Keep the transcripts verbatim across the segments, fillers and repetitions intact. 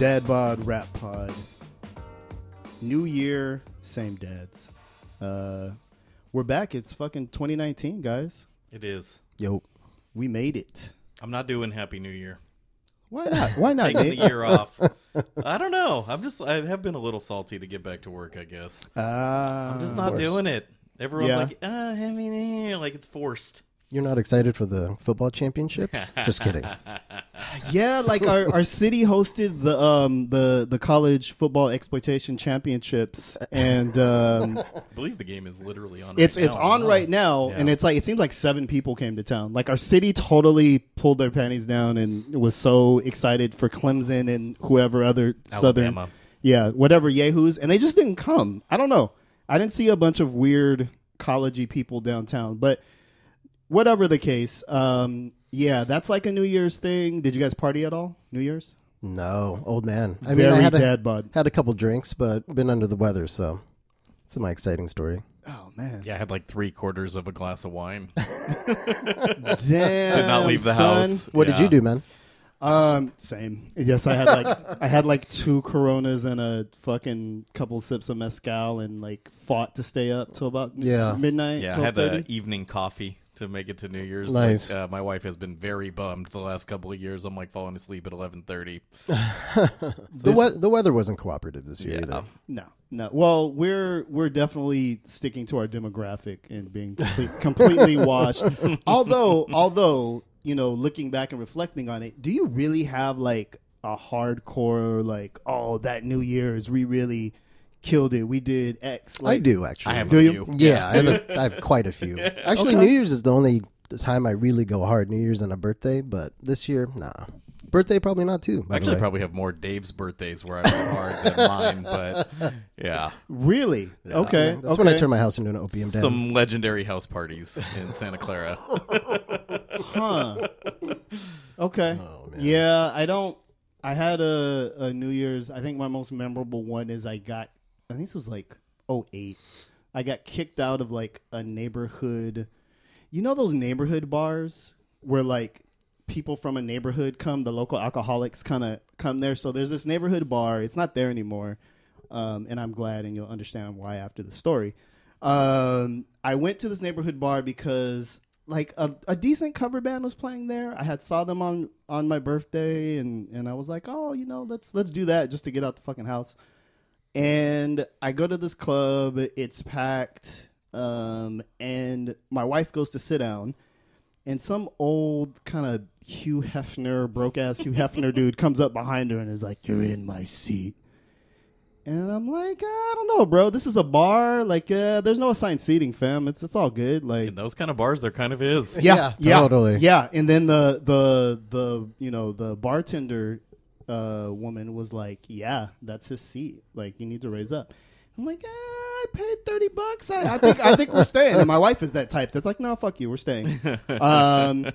Dad Bod Rap Pod. New year, same dads. Uh, we're back. It's fucking twenty nineteen, guys. It is. Yo, we made it. I'm not doing Happy New Year. Why not? Why not? Taking Nate? the year off. I don't know. I'm just. I have been a little salty to get back to work, I guess. Uh, I'm just not doing it. Everyone's yeah. like, oh, Happy New Year, like it's forced. You're not excited for the football championships? Just kidding. Yeah, like our, our city hosted the um the, the college football exploitation championships, and um, I believe the game is literally on. Right it's now. it's on right now, yeah. and it's like it seems like seven people came to town. Like our city totally pulled their panties down and was so excited for Clemson and whoever other Alabama. Southern, yeah, whatever yahoos, and they just didn't come. I don't know. I didn't see a bunch of weird collegey people downtown, but. Whatever the case, um, yeah, that's like a New Year's thing. Did you guys party at all? New Year's? No, old man. I Very mean, I had dad a, bud. Had a couple drinks, but been under the weather, so it's my exciting story. Oh man, yeah, I had like three quarters of a glass of wine. Damn, did not leave the son. house. What yeah. did you do, man? Um, same. Yes, I had like I had like two Coronas and a fucking couple sips of mezcal, and like fought to stay up till about yeah. midnight. Yeah, I had an evening coffee. To make it to New Year's. Nice. Like, uh, my wife has been very bummed the last couple of years. I'm like falling asleep at eleven thirty. the, we- the weather wasn't cooperative this year yeah. either. No, no. Well, we're we're definitely sticking to our demographic and being complete, completely washed. Although, although you know, looking back and reflecting on it, do you really have like a hardcore like, oh, that New Year's we really killed it. We did X. Like, I do actually. I have do a few. You? Yeah, yeah. I, have a, I have quite a few. Actually, okay. New Year's is the only time I really go hard. New Year's and a birthday, but this year, nah. Birthday probably not too. Actually, I probably have more Dave's birthdays where I went hard than mine. But yeah, really, yeah. okay. That's okay. when I turned my house into an opium den. Some legendary house parties in Santa Clara. huh. Okay. Oh, yeah, I don't. I had a, a New Year's. I think my most memorable one is I got. I think this was like oh eight. I got kicked out of like a neighborhood. You know those neighborhood bars where like people from a neighborhood come, the local alcoholics kind of come there. So there's this neighborhood bar. It's not there anymore. Um, and I'm glad, and you'll understand why after the story. Um, I went to this neighborhood bar because like a, a decent cover band was playing there. I had saw them on, on my birthday, and, and I was like, oh, you know, let's let's do that just to get out the fucking house. And I go to this club, it's packed, um, and my wife goes to sit down, and some old kind of Hugh Hefner, broke-ass Hugh Hefner dude comes up behind her and is like, you're in my seat. And I'm like, I don't know, bro. This is a bar. Like, uh, there's no assigned seating, fam. It's it's all good. Like, in those kind of bars, there kind of is. Yeah, yeah, totally. Yeah, and then the the the you know the bartender. Uh, woman was like, yeah, that's his seat. Like, you need to raise up. I'm like, eh, I paid thirty bucks. I, I think I think we're staying. And my wife is that type that's like, no, fuck you, we're staying. Um,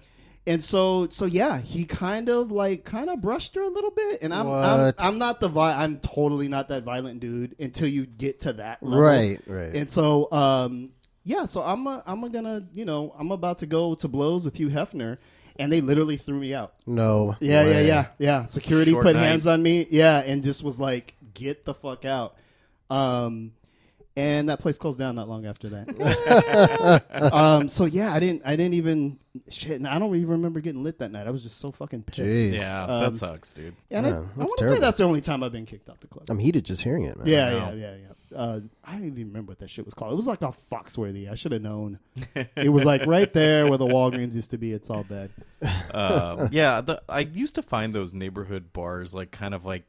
and so, so yeah, he kind of like kind of brushed her a little bit. And I'm I'm, I'm not the vi- I'm totally not that violent dude until you get to that level. Right, right. And so, um, yeah, so I'm a, I'm a gonna you know I'm about to go to blows with Hugh Hefner. And they literally threw me out. No. Yeah, way. yeah, yeah, yeah. Security Short put night. hands on me. Yeah, and just was like, get the fuck out. Um, and that place closed down not long after that. um, so yeah, I didn't, I didn't even shit. And I don't even remember getting lit that night. I was just so fucking pissed. Jeez. Yeah, um, that sucks, dude. And yeah, I, I want to say that's the only time I've been kicked out the club. I'm heated just hearing it, man. Yeah, wow. yeah, yeah, yeah. Uh, I don't even remember what that shit was called. It was like a Foxworthy. I should have known. It was like right there where the Walgreens used to be. It's all bad. Uh, yeah, the, I used to find those neighborhood bars like kind of like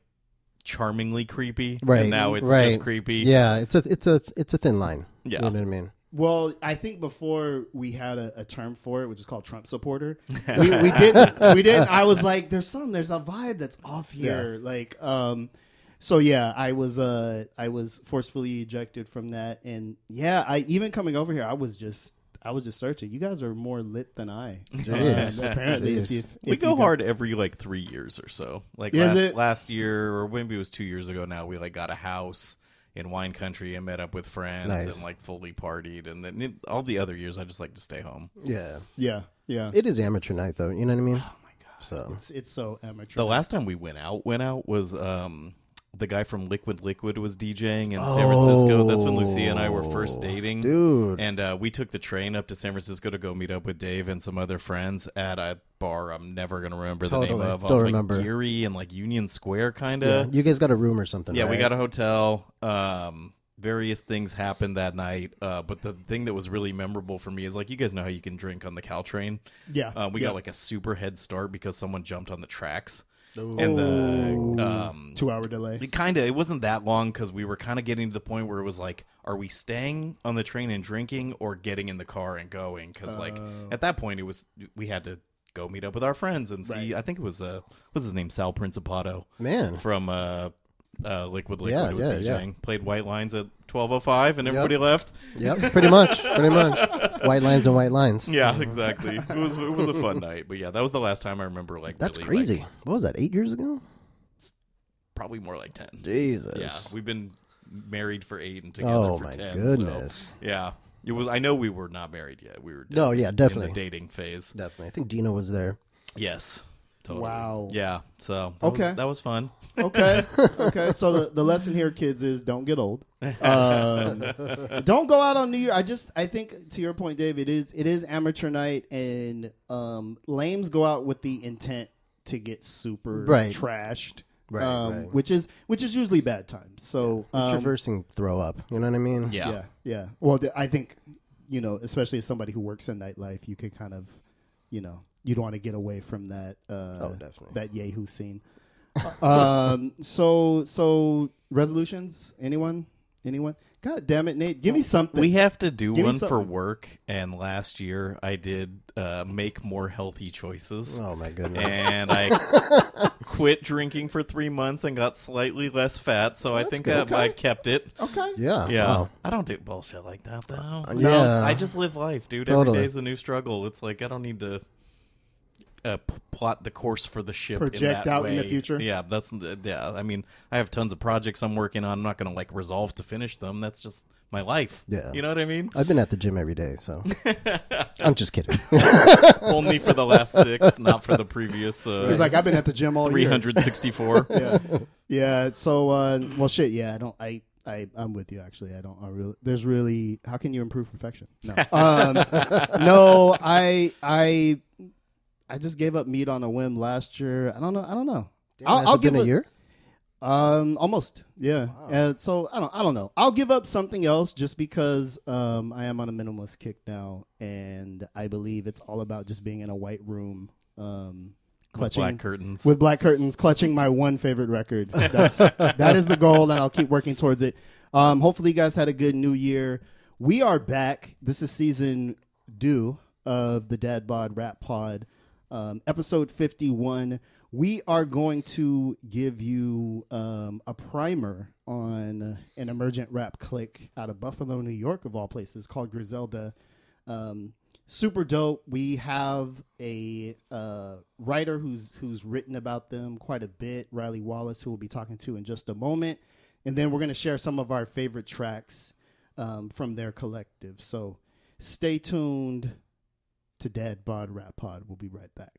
charmingly creepy. Right. And now it's right. just creepy. Yeah, it's a it's a it's a thin line. Yeah. You know what I mean? Well, I think before we had a, a term for it, which is called Trump supporter. We, we didn't. We didn't. I was like, there's some. There's a vibe that's off here. Yeah. Like. um So yeah, I was uh, I was forcefully ejected from that, and yeah, I even coming over here, I was just I was just searching. You guys are more lit than I. Yes. Um, apparently, if, if we if go hard go... every like three years or so. Like Is last, it? last year, or maybe it was two years ago. Now we like got a house in wine country and met up with friends nice. and like fully partied, and then it, all the other years I just like to stay home. Yeah, yeah, yeah. It is amateur night though. You know what I mean? Oh my god. So it's, it's so amateur. The last time we went out, went out was um, the guy from Liquid Liquid was DJing in oh, San Francisco. That's when Lucia and I were first dating, dude. And uh, we took the train up to San Francisco to go meet up with Dave and some other friends at a bar I'm never gonna remember totally. the name of. Don't off, remember. Like Geary and like Union Square, kind of. Yeah. You guys got a room or something? Yeah, right? We got a hotel. Um, Various things happened that night, uh, but the thing that was really memorable for me is, like, you guys know how you can drink on the Caltrain. Yeah. Uh, we yeah. got, like, a super head start because someone jumped on the tracks. Ooh. And the um, two-hour delay. It kind of. It wasn't that long because we were kind of getting to the point where it was like, are we staying on the train and drinking or getting in the car and going? Because, uh, like, at that point, it was we had to go meet up with our friends and see. Right. I think it was, uh, what's his name, Sal Principato. Man. From... Uh, Uh, Liquid Liquid yeah, was yeah, DJing. Yeah. Played White Lines at twelve oh five and everybody yep. left. Yep, pretty much. Pretty much. White Lines and White Lines. Yeah, exactly. It was it was a fun night. But yeah, that was the last time I remember. Like That's really, crazy. Like, what was that, eight years ago? It's probably more like ten. Jesus. Yeah, we've been married for eight and together oh, for my ten. Oh, goodness. So, yeah. It was. I know we were not married yet. We were no, yeah, definitely. in the dating phase. Definitely. I think Gina was there. Yes. Totally. Wow. Yeah. So that okay, was, that was fun. Okay. Okay. So the, the lesson here, kids, is don't get old. Um, don't go out on New Year. I just I think to your point, Dave, it is it is amateur night, and um, lames go out with the intent to get super right. trashed, right, um, right. which is which is usually bad times. So um, traversing throw up. You know what I mean? Yeah. Yeah. Yeah. Well, I think you know, especially as somebody who works in nightlife, you could kind of, you know. You'd want to get away from that uh, oh, that Yahoo scene. um, so so resolutions? Anyone? Anyone? God damn it, Nate! Give me something. We have to do give one for work. And last year, I did uh, make more healthy choices. Oh my goodness! And I quit drinking for three months and got slightly less fat. So oh, I think that okay. I kept it. Okay. Yeah. Yeah. Wow. I don't do bullshit like that though. Uh, no, yeah. I just live life, dude. Totally. Every day's a new struggle. It's like I don't need to. Uh, p- plot the course for the ship. Project in that out way. In the future. Yeah, that's yeah. I mean, I have tons of projects I'm working on. I'm not going to like resolve to finish them. That's just my life. Yeah, you know what I mean. I've been at the gym every day, so I'm just kidding. Only for the last six, not for the previous. Uh, it's like I've been at the gym all three sixty-four. year. Yeah, yeah. So, uh, well, shit. Yeah, I don't. I. I, I'm with you, actually. I don't I really. There's really. How can you improve perfection? No. um, no. I. I. I just gave up meat on a whim last year. I don't know. I don't know. Damn, I'll, has I'll it give been a, a year. Um, almost. Yeah. Wow. And so I don't. I don't know. I'll give up something else just because um, I am on a minimalist kick now, and I believe it's all about just being in a white room, um, clutching with black curtains, with black curtains, clutching my one favorite record. That's, that is the goal, and I'll keep working towards it. Um, hopefully, you guys had a good New Year. We are back. This is season two of the Dad Bod Rap Pod. Um, episode fifty-one, we are going to give you um, a primer on an emergent rap clique out of Buffalo, New York, of all places, called Griselda. Um, super dope. We have a uh, writer who's who's written about them quite a bit, Riley Wallace, who we'll be talking to in just a moment. And then we're going to share some of our favorite tracks um, from their collective. So stay tuned. To Dad Bod Rap Pod. We'll be right back.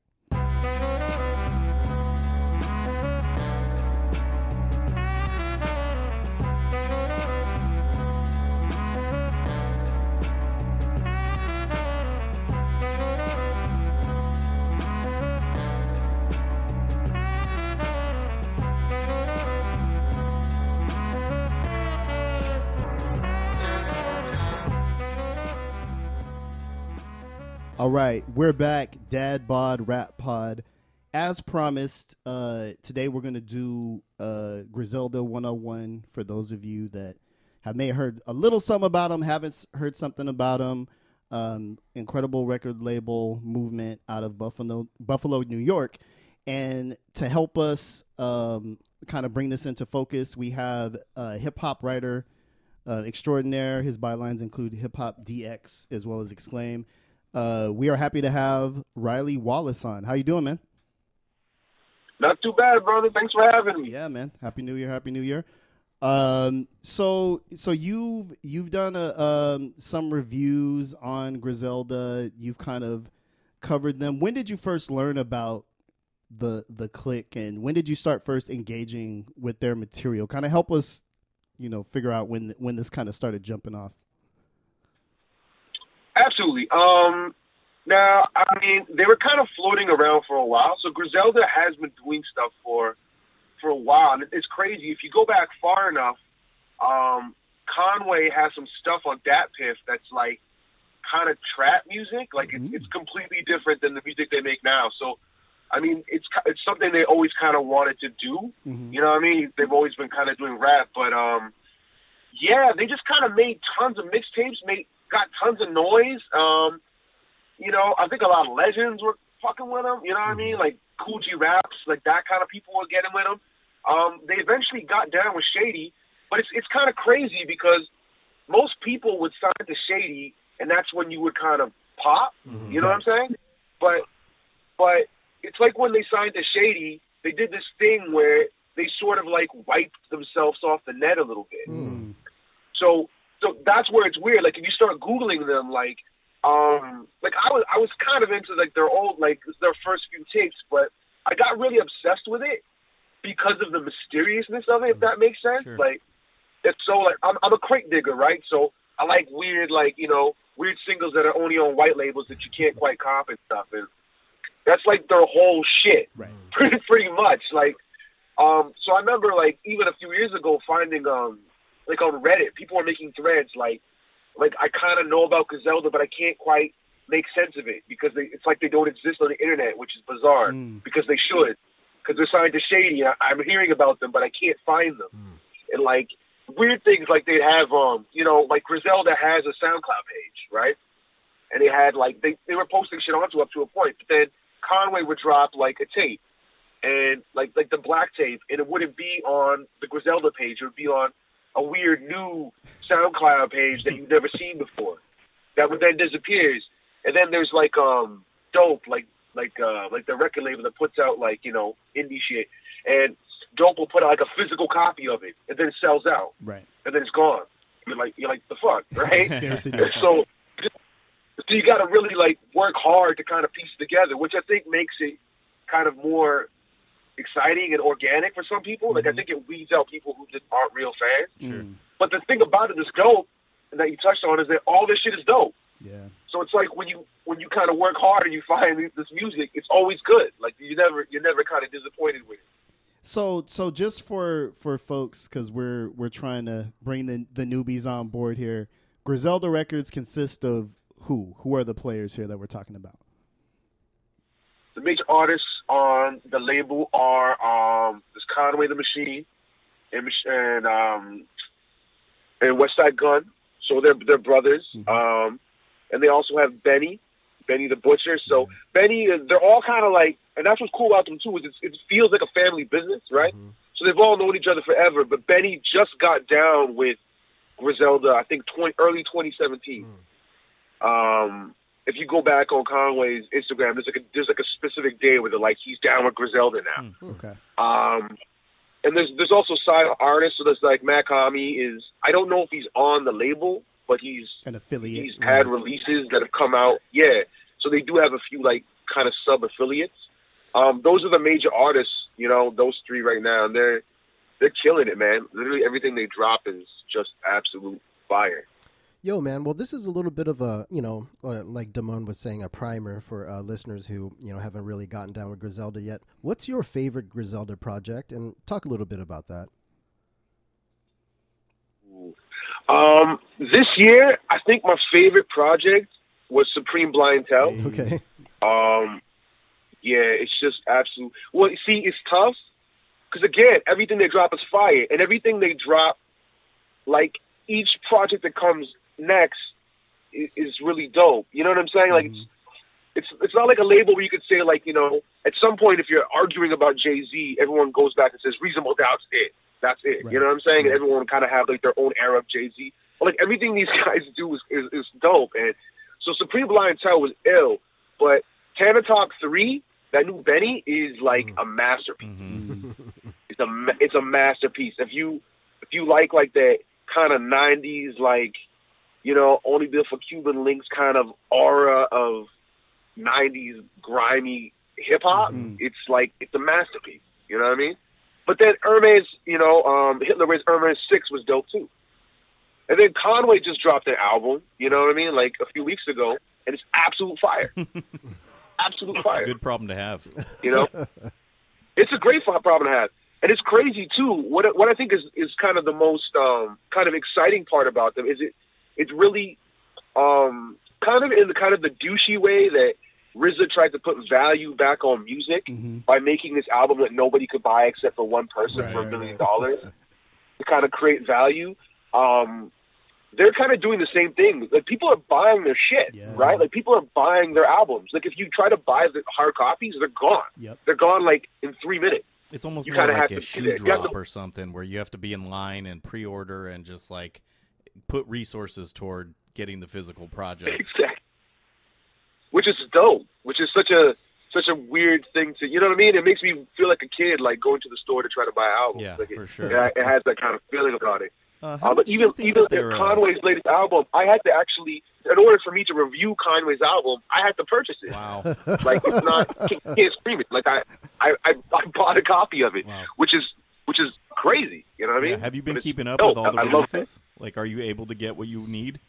All right, we're back, Dad Bod Rap Pod. As promised, uh, today we're going to do uh, Griselda one oh one for those of you that have may have heard a little something about them, haven't heard something about them. Um, incredible record label movement out of Buffalo, Buffalo, New York. And to help us um, kind of bring this into focus, we have a hip-hop writer uh, extraordinaire. His bylines include Hip Hop D X as well as Exclaim. Uh, we are happy to have Riley Wallace on. How you doing, man? Not too bad, brother. Thanks for having me. Yeah, man. Happy New Year. Happy New Year. Um, so, so you've you've done a, um, some reviews on Griselda. You've kind of covered them. When did you first learn about the the click, and when did you start first engaging with their material? Kind of help us, you know, figure out when when this kind of started jumping off. Absolutely. Um, now, I mean, they were kind of floating around for a while. So Griselda has been doing stuff for for a while, and it's crazy. If you go back far enough, um, Conway has some stuff on Datpiff that's like kind of trap music. Like mm-hmm. it's, it's completely different than the music they make now. So, I mean, it's it's something they always kind of wanted to do. Mm-hmm. You know what I mean? They've always been kind of doing rap, but um, yeah, they just kind of made tons of mixtapes, made got tons of noise. Um, you know, I think a lot of legends were fucking with them. You know what I mean? Like Kool G Raps, like that kind of people were getting with them. Um, they eventually got down with Shady, but it's it's kind of crazy because most people would sign to Shady, and that's when you would kind of pop. Mm-hmm. You know what I'm saying? But but it's like when they signed to Shady, they did this thing where they sort of like wiped themselves off the net a little bit. Mm. So. So that's where it's weird. Like if you start Googling them, like, um, like I was, I was kind of into like their old, like their first few tapes, but I got really obsessed with it because of the mysteriousness of it. If that makes sense, sure. Like it's so like I'm, I'm a crate digger, right? So I like weird, like you know, weird singles that are only on white labels that you can't quite cop and stuff, and that's like their whole shit, right. pretty pretty much. Like, um, so I remember like even a few years ago finding um. Like on Reddit, people are making threads like, like I kind of know about Griselda, but I can't quite make sense of it because they, it's like they don't exist on the internet, which is bizarre mm. because they should, because they're signed to Shady. And I, I'm hearing about them, but I can't find them. Mm. And like weird things like they have, um, you know, like Griselda has a SoundCloud page, right? And they had like they, they were posting shit onto up to a point, but then Conway would drop like a tape, and like like the Black tape, and it wouldn't be on the Griselda page; it would be on a weird new SoundCloud page that you've never seen before that would then disappears. And then there's like, um, Daupe, like, like, uh, like the record label that puts out like, you know, indie shit, and Daupe will put out like a physical copy of it and then it sells out. Right. And then it's gone. You're like, you're like the fuck, right? so, so you got to really like work hard to kind of piece it together, which I think makes it kind of more exciting and organic for some people. Like, mm-hmm. I think it weeds out people who just aren't real fans. Sure. But the thing about it is dope, and that you touched on, is that all this shit is dope. Yeah. So it's like when you when you kind of work hard and you find this music, it's always good. Like you never you're never kind of disappointed with it. So so just for for folks, because we're we're trying to bring the the newbies on board here. Griselda Records consists of who? Who are the players here that we're talking about? The major artists on the label are um, this Conway the Machine and and, um, and Westside Gunn. So they're they're brothers, mm-hmm. um, and they also have Benny, Benny the Butcher. So mm-hmm. Benny, they're all kind of like, and that's what's cool about them too is it's, it feels like a family business, right? Mm-hmm. So they've all known each other forever. But Benny just got down with Griselda, I think twenty, early twenty seventeen. Mm-hmm. Um, if you go back on Conway's Instagram, there's like a, there's like a specific day where they're like, he's down with Griselda now. Mm, okay. Um, and there's there's also side artists. So there's like Matt Kami is, I don't know if he's on the label, but he's an affiliate. He's had yeah. releases that have come out. Yeah. So they do have a few like kind of sub affiliates. Um, those are the major artists, you know, those three right now. And they're, they're killing it, man. Literally everything they drop is just absolute fire. Yo, man, well, this is a little bit of a, you know, uh, like Damon was saying, a primer for uh, listeners who, you know, haven't really gotten down with Griselda yet. What's your favorite Griselda project? And talk a little bit about that. Um, this year, I think my favorite project was Supreme Blientele. Okay. Um, yeah, it's just absolute. Well, see, it's tough because, again, everything they drop is fire. And everything they drop, like, each project that comes next is really dope. You know what I'm saying? Like mm-hmm. it's, it's, it's not like a label where you could say like, you know, at some point, if you're arguing about Jay-Z, everyone goes back and says Reasonable Doubt's it. That's it. Right. You know what I'm saying? Right. And everyone kind of have like their own era of Jay-Z, but like everything these guys do is, is, is dope. And so Supreme Blientele was ill, but Tana Talk three, that new Benny is like mm-hmm. a masterpiece. Mm-hmm. it's a, it's a masterpiece. If you, if you like, like that, kind of nineties, like, you know, only built for Cuban links kind of aura of nineties grimy hip hop, mm-hmm. it's like, it's a masterpiece. You know what I mean? But then Hermes, you know, um, Hitler Wears Hermes six was dope too. And then Conway just dropped their album, you know what I mean, like a few weeks ago, and it's absolute fire. Absolute That's fire. It's a good problem to have. You know? It's a great problem to have. And it's crazy too. What what I think is, is kind of the most um, kind of exciting part about them is it it's really um, kind of in the kind of the douchey way that R Z A tried to put value back on music mm-hmm. by making this album that nobody could buy except for one person right, for a million dollars to kind of create value. Um, they're kind of doing the same thing. Like, people are buying their shit, yeah. right? Like, people are buying their albums. Like, if you try to buy the hard copies, they're gone. Yep. They're gone, like, in three minutes. It's almost you more like a shoe drop to... or something where you have to be in line and pre-order and just, like, put resources toward getting the physical project. Exactly. Which is dope. Which is such a such a weird thing to, you know what I mean? It makes me feel like a kid, like, going to the store to try to buy an album. Yeah, like it, for sure. It, it has that kind of feeling about it. Uh, uh, but even even Conway's uh... latest album, I had to actually, in order for me to review Conway's album, I had to purchase it. Wow! Like, it's not can't, can't scream it. Like I, I, I, I bought a copy of it, wow. which is which is crazy. You know what I mean? Yeah, have you been but keeping up no, with all the releases? Like, are you able to get what you need?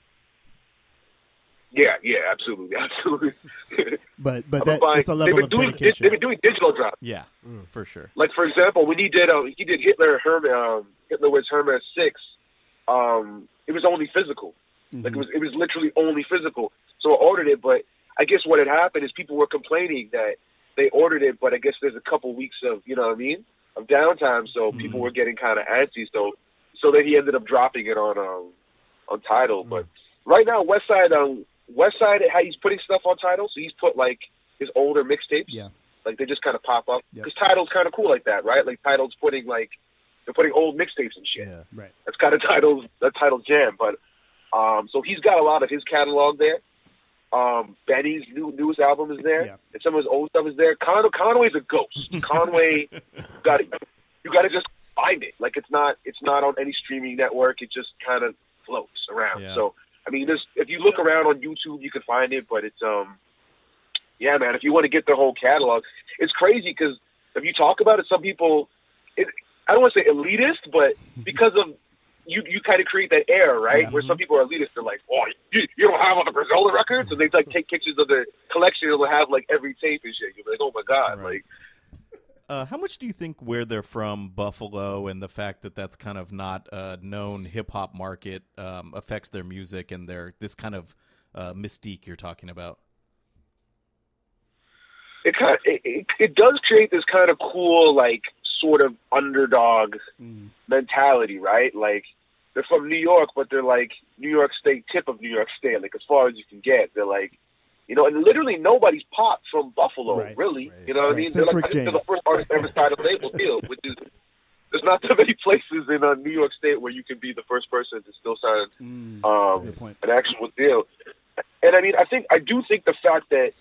Yeah, yeah, absolutely, absolutely. but but that, buying, it's a level they've been of doing, dedication. They've been doing digital drops. Yeah, mm, for sure. Like, for example, when he did uh, he did Hitler Hermes um, Hitler Wears Hermes six. Um, it was only physical. Mm-hmm. Like, it was, it was literally only physical. So I ordered it, but I guess what had happened is people were complaining that they ordered it, but I guess there's a couple weeks of, you know what I mean, of downtime. So mm-hmm. people were getting kind of antsy. So, so then he ended up dropping it on, um, on Tidal. Mm-hmm. But right now, Westside, um, Westside, how he's putting stuff on Tidal. So he's put like his older mixtapes. Yeah. Like, they just kind of pop up because yep. Tidal's kind of cool like that, right? Like, Tidal's putting like, they're putting old mixtapes and shit. Yeah, right. That's kind of Tidal's, that Tidal jam. But um, so he's got a lot of his catalog there. Um, Benny's new, newest album is there, yeah. and some of his old stuff is there. Con- Conway's a ghost. Conway, got you got to just find it. Like, it's not it's not on any streaming network. It just kind of floats around. Yeah. So I mean, there's, if you look yeah. around on YouTube, you can find it. But it's um, yeah, man. If you want to get their whole catalog, it's crazy because if you talk about it, some people. It, I don't want to say elitist, but because of you, you kind of create that air, right? Yeah. Where some people are elitist, they're like, "Oh, you, you don't have all the Griselda records," and they like take pictures of their collection and they'll have like every tape and shit. You're like, "Oh my god!" Right. Like, uh, how much do you think where they're from, Buffalo, and the fact that that's kind of not a known hip hop market um, affects their music and their this kind of uh, mystique you're talking about? It kind of, it, it, it does create this kind of cool like. Sort of underdog mm. mentality, right? Like, they're from New York, but they're like New York State, tip of New York State, like as far as you can get. They're like, you know, and literally nobody's popped from Buffalo, right, really. Right, you know what right. I mean? They're like, I think they're the first artist ever signed a label deal, which is there's not that many places in uh, New York State where you can be the first person to still sign mm, um, an actual deal. And I mean, I think I do think the fact that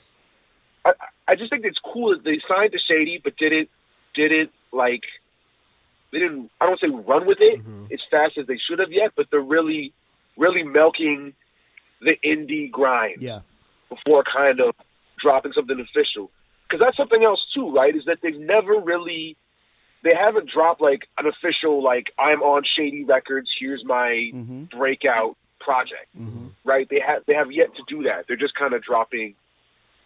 I, I just think it's cool that they signed to Shady, but didn't didn't. Like, they didn't, I don't say run with it mm-hmm. as fast as they should have yet, but they're really, really milking the indie grind yeah. before kind of dropping something official. Because that's something else, too, right, is that they've never really, they haven't dropped, like, an official, like, I'm on Shady Records, here's my mm-hmm. breakout project, mm-hmm. right? They have, they have yet to do that. They're just kind of dropping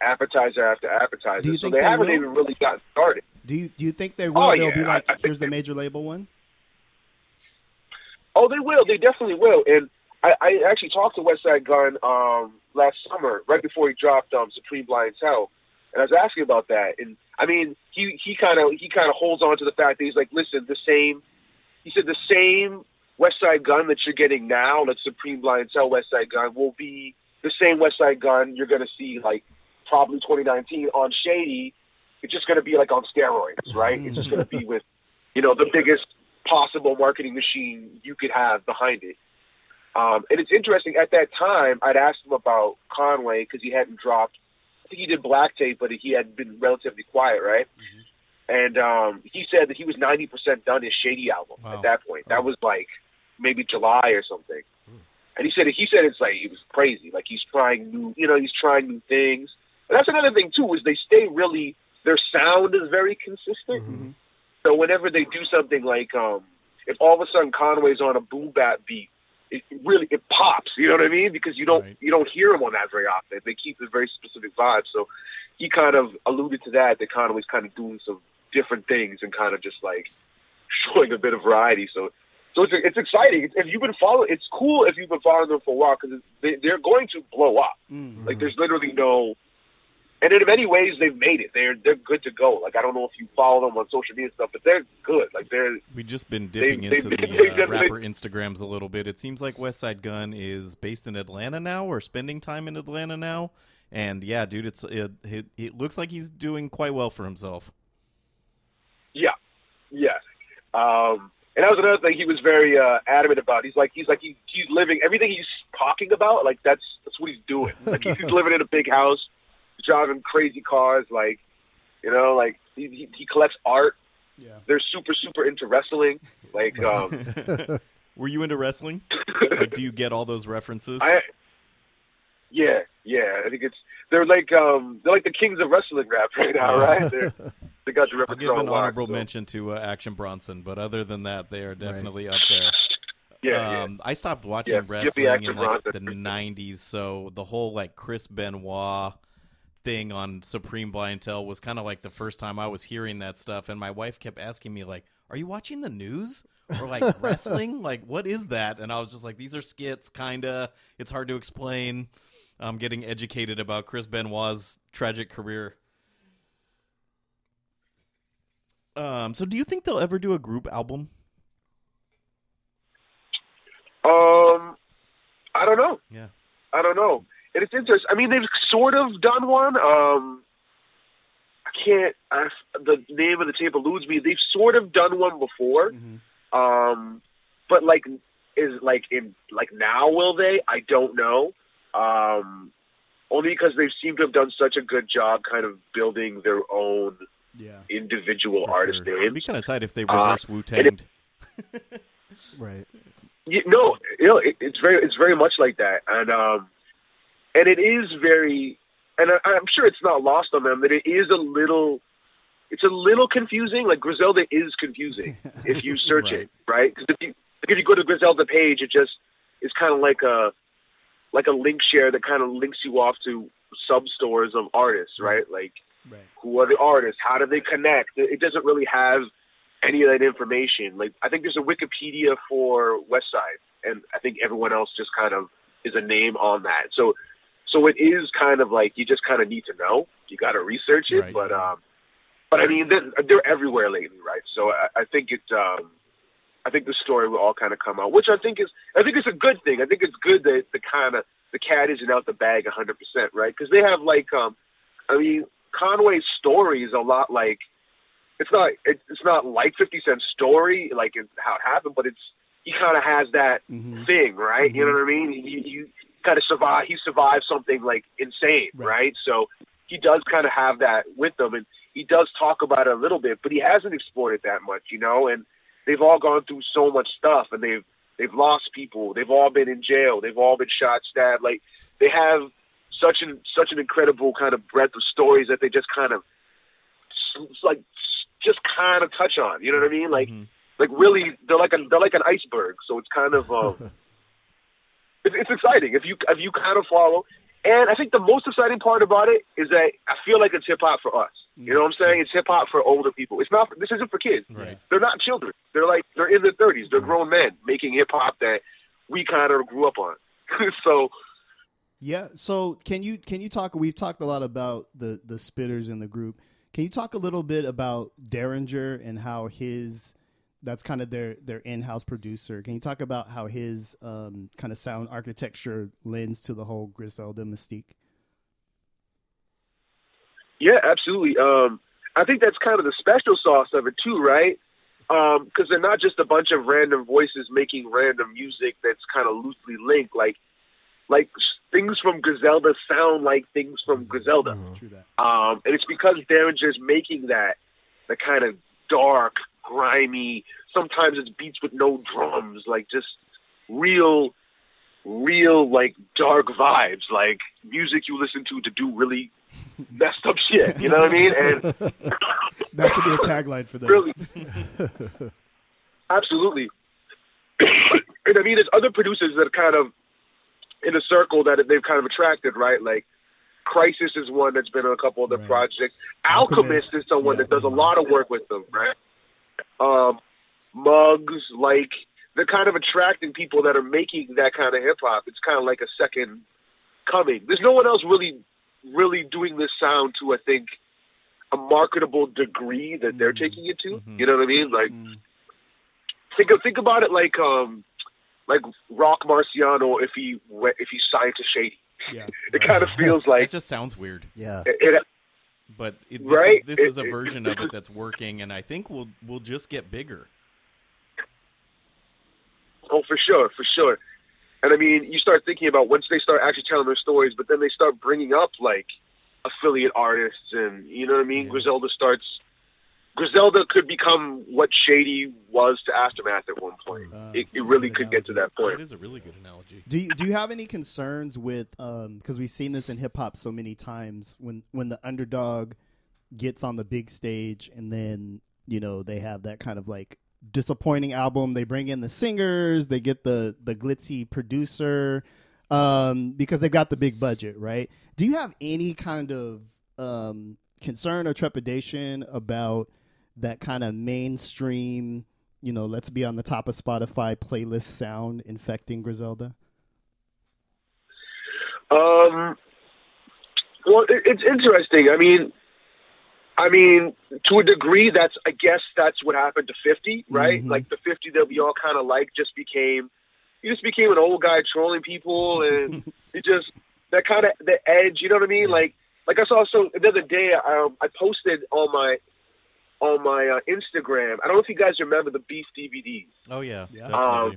appetizer after appetizer. So they, they haven't will? even really gotten started. Do you do you think they will? Oh, They'll yeah. be like, I, I here's the major label one? Oh, they will. They definitely will. And I, I actually talked to Westside Gunn um, last summer, right before he dropped um, Supreme Blientele, and I was asking about that. And I mean, he he kind of he kind of holds on to the fact that he's like, listen, the same. He said the same Westside Gunn that you're getting now, like Supreme Blientele Westside Gunn, will be the same Westside Gunn you're going to see like probably twenty nineteen on Shady. It's just going to be like on steroids, right? It's just going to be with, you know, the biggest possible marketing machine you could have behind it. Um, and it's interesting, at that time, I'd asked him about Conway because he hadn't dropped, I think he did Black Tape, but he had been relatively quiet, right? Mm-hmm. And um, he said that he was ninety percent done his Shady album wow. at that point. Oh. That was like maybe July or something. Mm. And he said he said it's like, it was crazy. Like he's trying new, you know, he's trying new things. And that's another thing too, is they stay really their sound is very consistent. Mm-hmm. So whenever they do something like, um, if all of a sudden Conway's on a boom bap beat, it really, it pops, you know what I mean? Because you don't, right. you don't hear him on that very often. They keep a very specific vibe. So he kind of alluded to that, that Conway's kind of doing some different things and kind of just like showing a bit of variety. So, so it's, it's exciting. If you've been following, it's cool if you've been following them for a while, because they, they're going to blow up. Mm-hmm. Like there's literally no, and in many ways they've made it. They're, they're good to go. Like, I don't know if you follow them on social media and stuff, but they're good. Like they're, we've just been dipping they, into they, the they, uh, rapper they, Instagrams a little bit. It seems like Westside Gunn is based in Atlanta now, or spending time in Atlanta now. And yeah, dude, it's, it, it, it looks like he's doing quite well for himself. Yeah. Yeah. Um, and that was another thing he was very uh, adamant about. He's like, he's like, he, he's living everything he's talking about. Like that's, that's what he's doing. Like he's, he's living in a big house, driving crazy cars. Like, you know, like he, he, he collects art. Yeah. They're super, super into wrestling. Like, um, were you into wrestling? Like, do you get all those references? I, yeah. Yeah. I think it's, they're like, um, they're like the kings of wrestling rap right now. Right. They're, They got I'll give an honorable so. mention to uh, Action Bronson, but other than that, they are definitely right. up there. Yeah, um, yeah, I stopped watching yeah. wrestling in like Bronson. the nineties, so the whole like Chris Benoit thing on Supreme Blientele was kind of like the first time I was hearing that stuff, and my wife kept asking me like, "Are you watching the news or like wrestling? Like, what is that?" And I was just like, "These are skits, kinda. It's hard to explain." I'm getting educated about Chris Benoit's tragic career. Um, so do you think they'll ever do a group album? Um, I don't know. Yeah. I don't know. And it's interesting. I mean, they've sort of done one. Um, I can't, I, the name of the tape eludes me. They've sort of done one before. Mm-hmm. Um, but like, is like in, like now will they? I don't know. Um, only because they seem to have done such a good job kind of building their own, yeah, individual artist sure. names. It'd be kind of tight if they reverse uh, Wu-Tanged. Right. You, no, you know, it, it's very, it's very much like that, and um, and it is very, and I, I'm sure it's not lost on them that it is a little, it's a little confusing. Like Griselda is confusing if you search right. it, right? Because if you if you go to Griselda page, it just it's kind of like a like a link share that kind of links you off to sub stores of artists, right? Like. Right. Who are the artists? How do they connect? It doesn't really have any of that information. Like, I think there's a Wikipedia for Westside, and I think everyone else just kind of is a name on that. So, so it is kind of like you just kind of need to know. You got to research it, right. but um, but I mean they're, they're everywhere lately, right? So I, I think it, um, I think the story will all kind of come out, which I think is, I think it's a good thing. I think it's good that the kind of the cat isn't out the bag one hundred percent, right? Because they have like, um, I mean. Conway's story is a lot like, it's not it, it's not like fifty Cent's story, like in how it happened, but it's he kind of has that mm-hmm. thing, right? Mm-hmm. You know what I mean? He, he kind of survived. He survived something like insane, right? right? So he does kind of have that with him, and he does talk about it a little bit, but he hasn't explored it that much, you know. And they've all gone through so much stuff, and they've they've lost people. They've all been in jail. They've all been shot, stabbed. Like they have. Such an such an incredible kind of breadth of stories that they just kind of like just kind of touch on. You know what I mean? Like mm-hmm. like really they're like a, they're like an iceberg. So it's kind of um, it's, it's exciting if you if you kind of follow. And I think the most exciting part about it is that I feel like it's hip hop for us. Mm-hmm. You know what I'm saying? It's hip hop for older people. It's not. This isn't for kids. Right. They're not children. They're like they're in their thirties. They're right. grown men making hip hop that we kind of grew up on. So. Yeah. So can you can you talk? We've talked a lot about the, the spitters in the group. Can you talk a little bit about Daringer and how his that's kind of their their in-house producer? Can you talk about how his um, kind of sound architecture lends to the whole Griselda mystique? Yeah, absolutely. Um, I think that's kind of the special sauce of it too, right? Because um, they're not just a bunch of random voices making random music that's kind of loosely linked, like. Like, things from Griselda sound like things from Griselda. Mm-hmm. Um, and it's because Daringer's making that, the kind of dark, grimy, sometimes it's beats with no drums, like, just real, real, like, dark vibes. Like, music you listen to to do really messed up shit. You know what I mean? And that should be a tagline for them. Really? Absolutely. And I mean, there's other producers that are kind of in a circle that they've kind of attracted, right? Like Crisis is one that's been on a couple of the right. projects. Alchemist, Alchemist is someone yeah, that does a lot of work with them, right? Um, Mugs, like they're kind of attracting people that are making that kind of hip hop. It's kind of like a second coming. There's no one else really, really doing this sound to, I think, a marketable degree that mm-hmm. they're taking it to. Mm-hmm. You know what I mean? Like, mm-hmm. think think about it like um, like Rock Marciano if he went, if he signed to Shady. Yeah, it right. kind of feels like it just sounds weird. Yeah, it, it, but it, this, right? is, this is a version of it that's working, and I think we'll we'll just get bigger. Oh, for sure, for sure. And I mean, you start thinking about once they start actually telling their stories, but then they start bringing up like affiliate artists, and you know what I mean. Yeah. Griselda starts. Griselda could become what Shady was to Aftermath at one point. Uh, it, it really could analogy. get to that point. It is a really good analogy. Do you, do you have any concerns with, um, because we've seen this in hip-hop so many times, when, when the underdog gets on the big stage and then, you know, they have that kind of, like, disappointing album. They bring in the singers. They get the, the glitzy producer um, because they've got the big budget, right? Do you have any kind of um, concern or trepidation about that kind of mainstream, you know, let's be on the top of Spotify playlist sound infecting Griselda? Um, well, it, it's interesting. I mean, I mean, to a degree, that's, I guess that's what happened to fifty, right? Mm-hmm. Like the fifty that we all kind of like just became, he just became an old guy trolling people, and it just, that kind of, the edge, you know what I mean? Like, like I saw, so the other day, I, I posted on my, on my uh, Instagram. I don't know if you guys remember the Beef D V Ds. Oh, yeah. yeah. Um,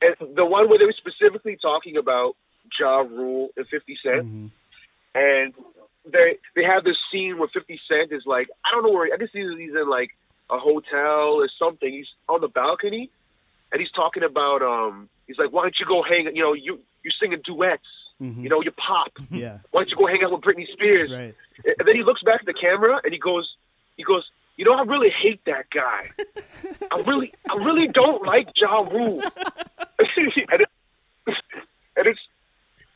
and, and the one where they were specifically talking about Ja Rule and fifty Cent. Mm-hmm. And they they have this scene where fifty Cent is like, I don't know where, I guess he's in like a hotel or something. He's on the balcony and he's talking about, um, he's like, why don't you go hang, you know, you, you're singing duets. Mm-hmm. You know, you pop. Yeah. Why don't you go hang out with Britney Spears? Right. And then he looks back at the camera and he goes, he goes, you know, I really hate that guy. I really, I really don't like Ja Rule. and, it, and it's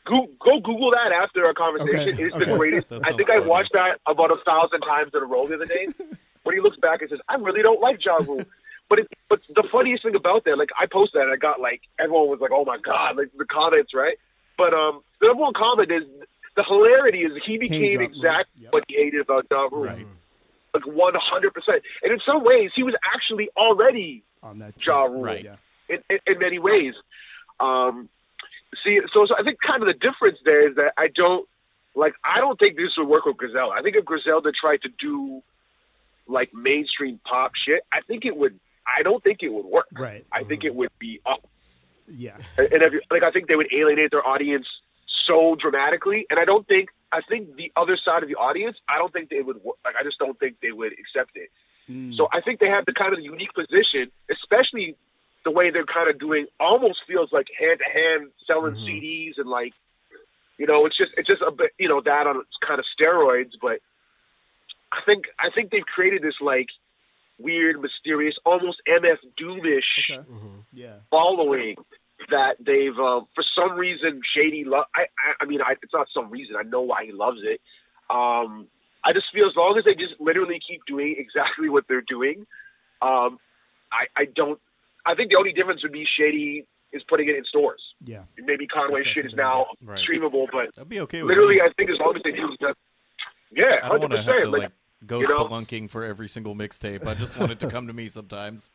go, go Google that after our conversation. Okay. It's okay. the greatest. I think funny. I watched that about a thousand times in a row the other day. When he looks back and says, "I really don't like Ja Rule," but it, but the funniest thing about that, like I posted that, and I got like everyone was like, "Oh my god!" Like the comments, right? But um, the number one comment is the hilarity is he became exactly yep. what he hated about Ja Rule. Right. Like one hundred percent, and in some ways, he was actually already on that Ja Rule right. yeah. in, in, in many ways. Um, see, so, so I think kind of the difference there is that I don't like. I don't think this would work with Griselda. I think if Griselda tried to do like mainstream pop shit, I think it would. I don't think it would work. Right. I mm-hmm. think it would be up. Yeah. And, and if, like I think they would alienate their audience so dramatically, and I don't think. I think the other side of the audience, I don't think they would, like, I just don't think they would accept it. Mm. So I think they have the kind of unique position, especially the way they're kind of doing, almost feels like hand-to-hand selling mm-hmm. C Ds and like, you know, it's just, it's just a bit, you know, that on kind of steroids. But I think, I think they've created this like weird, mysterious, almost M F Doom-ish okay. mm-hmm. yeah. following. That they've, uh, for some reason, Shady love. I, I, I mean, I, it's not some reason. I know why he loves it. Um, I just feel as long as they just literally keep doing exactly what they're doing, um, I, I don't. I think the only difference would be Shady is putting it in stores. Yeah. Maybe Conway's shit is now right. streamable, but that'd be okay. With literally, you. I think as long as they do, that, yeah, I don't want to have to like, like go spelunking know? for every single mixtape. I just want it to come to me sometimes.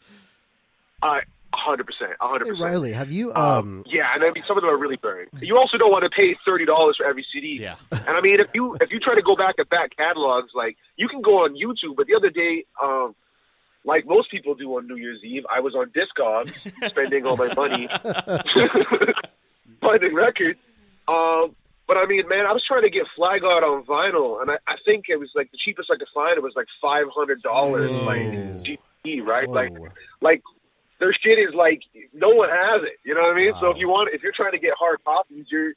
I. Uh, Hundred percent, hundred percent. Riley, have you? Um, um, yeah, and I mean, some of them are really boring. You also don't want to pay thirty dollars for every C D. Yeah, and I mean, if you if you try to go back to back catalogs, like you can go on YouTube. But the other day, um, like most people do on New Year's Eve, I was on Discogs, spending all my money, finding records. Um, but I mean, man, I was trying to get Fly God on vinyl, and I, I think it was like the cheapest I could find. It was like five hundred dollars, like G P, right? Whoa. Like, like. Their shit is like no one has it. You know what I mean? Wow. So if you want, if you're trying to get hard copies, you're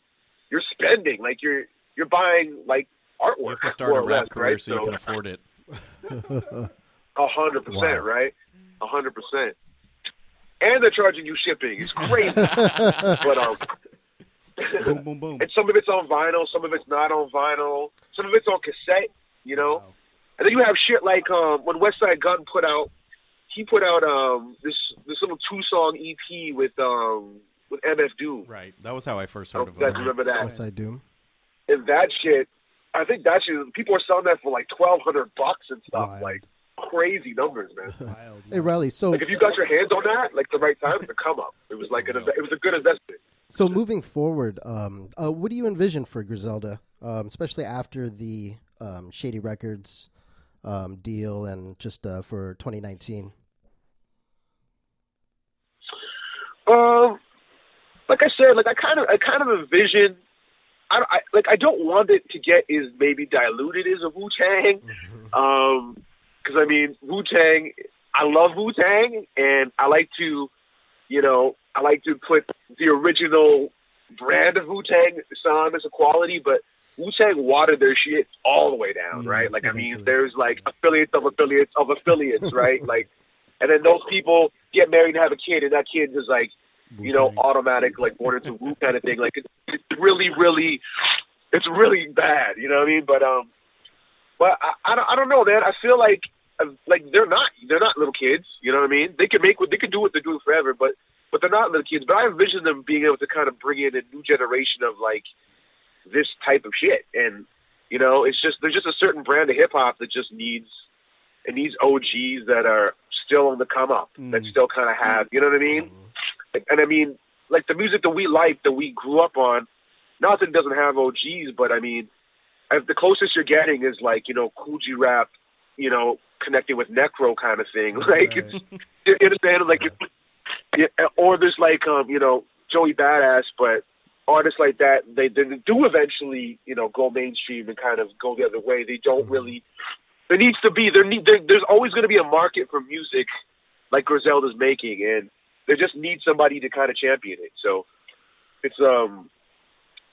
you're spending like you're you're buying like artwork. You have to start a rap less, career right? so you so, can afford it. A hundred percent, right? A hundred percent. And they're charging you shipping. It's crazy. But um, boom, boom, boom. And some of it's on vinyl, some of it's not on vinyl, some of it's on cassette. You know, wow. And then you have shit like um, when Westside Gunn put out, he put out um, this this little two song E P with um, with M F Doom. Right, that was how I first heard oh, of him. I remember that Westside Doom. And that shit, I think that shit, people are selling that for like twelve hundred bucks and stuff. Wild. Like crazy numbers, man. Wild, hey Riley, so like if you got your hands on that, like the right time, it's a come up. It was like an it was a good investment. So moving forward, um, uh, what do you envision for Griselda, um, especially after the um, Shady Records um, deal and just uh, for twenty nineteen? Um, like I said, like I kind of, I kind of envision. I, I like I don't want it to get as maybe diluted as a Wu-Tang, because mm-hmm. um, I mean Wu-Tang. I love Wu-Tang, and I like to, you know. I like to put the original brand of Wu-Tang sound as a quality, but Wu-Tang watered their shit all the way down, mm-hmm. right? Like, I mean, there's, like, affiliates of affiliates of affiliates, right? Like, and then those people get married and have a kid, and that kid is, like, you know, automatic, like, born into Wu kind of thing. Like, it's, it's really, really, it's really bad, you know what I mean? But, um, but I, I, don't, I don't know, man. I feel like, like, they're not, they're not little kids, you know what I mean? They can make what, they can do what they're doing forever, but But they're not little kids. But I envision them being able to kind of bring in a new generation of, like, this type of shit. And, you know, it's just, there's just a certain brand of hip-hop that just needs, it needs O Gs that are still on the come-up, mm. that still kind of have, you know what I mean? Mm. And, I mean, like, the music that we like, that we grew up on, not that it doesn't have O Gs, but, I mean, the closest you're getting is, like, you know, Kool G Rap, you know, connecting with Necro kind of thing. Like, right. it's, you understand? Like, it's, yeah, or there's like, um, you know, Joey Badass, but artists like that, they, they do eventually, you know, go mainstream and kind of go the other way. They don't really, there needs to be, there need, there, there's always going to be a market for music like Griselda's making, and they just need somebody to kind of champion it. So it's, um,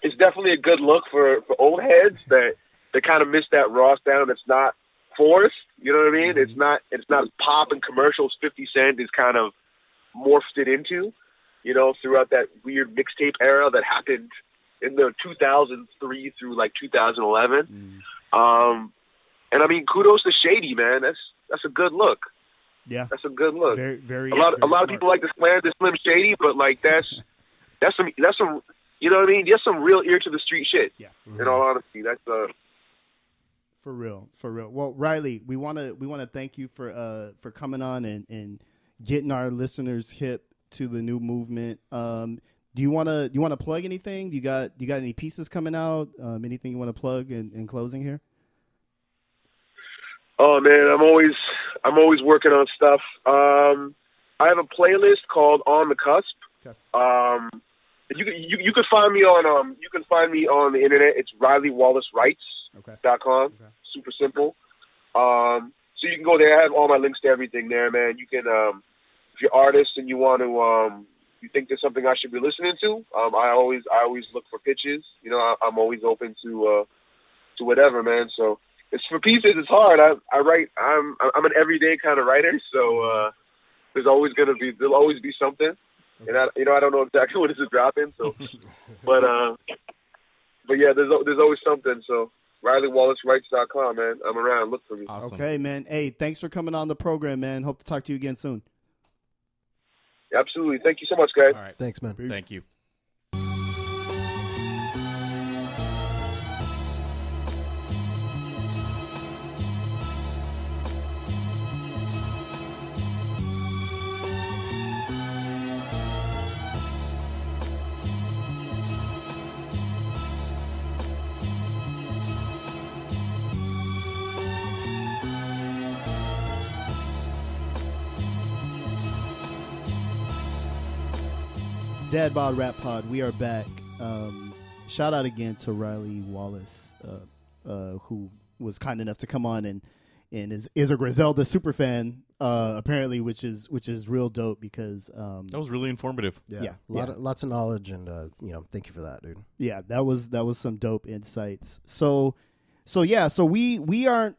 it's definitely a good look for, for old heads that, that kind of miss that raw sound. It's not forced, you know what I mean? It's not, it's not pop and commercials. fifty cent is kind of morphed it into, you know, throughout that weird mixtape era that happened in the two thousand three through like two thousand eleven. Mm. Um, and I mean, kudos to Shady, man. That's that's a good look. Yeah, that's a good look. Very, very. A lot, very a lot smart. Of people like to slam the Slim Shady, but like that's that's some that's some you know what I mean? That's some real ear to the street shit. Yeah. Mm-hmm. In all honesty, that's uh. For real, for real. Well, Riley, we wanna we wanna thank you for uh for coming on and and. getting our listeners hip to the new movement. Um, do you want to, you want to plug anything? Do you got, do you got any pieces coming out? Um, anything you want to plug in, in closing here? Oh man, I'm always, I'm always working on stuff. Um, I have a playlist called On the Cusp. Okay. Um, you can, you, you can find me on, um, you can find me on the internet. It's Riley Wallace Writes dot com. Okay. Super simple. Um, So you can go there. I have all my links to everything there, man. You can, um, if you're artist and you want to, um, you think there's something I should be listening to. Um, I always, I always look for pitches. You know, I, I'm always open to, uh, to whatever, man. So it's for pieces. It's hard. I, I write. I'm, I'm an everyday kind of writer. So uh, there's always gonna be, there'll always be something. And I, you know, I don't know exactly when this is dropping. So, but, uh, but yeah, there's, there's always something. So. Riley Wallace Writes dot com, man. I'm around. Look for me. Awesome. Okay, man. Hey, thanks for coming on the program, man. Hope to talk to you again soon. Absolutely. Thank you so much, guys. All right. Thanks, man. Peace. Thank you. Dad Bod Rap Pod, we are back. Um, shout out again to Riley Wallace, uh, uh, who was kind enough to come on and and is, is a Griselda super fan, uh, apparently, which is which is real dope because um, that was really informative. Yeah, yeah, a lot yeah. Of, lots of knowledge, and uh, you know, thank you for that, dude. Yeah, that was that was some dope insights. So So yeah, so we we aren't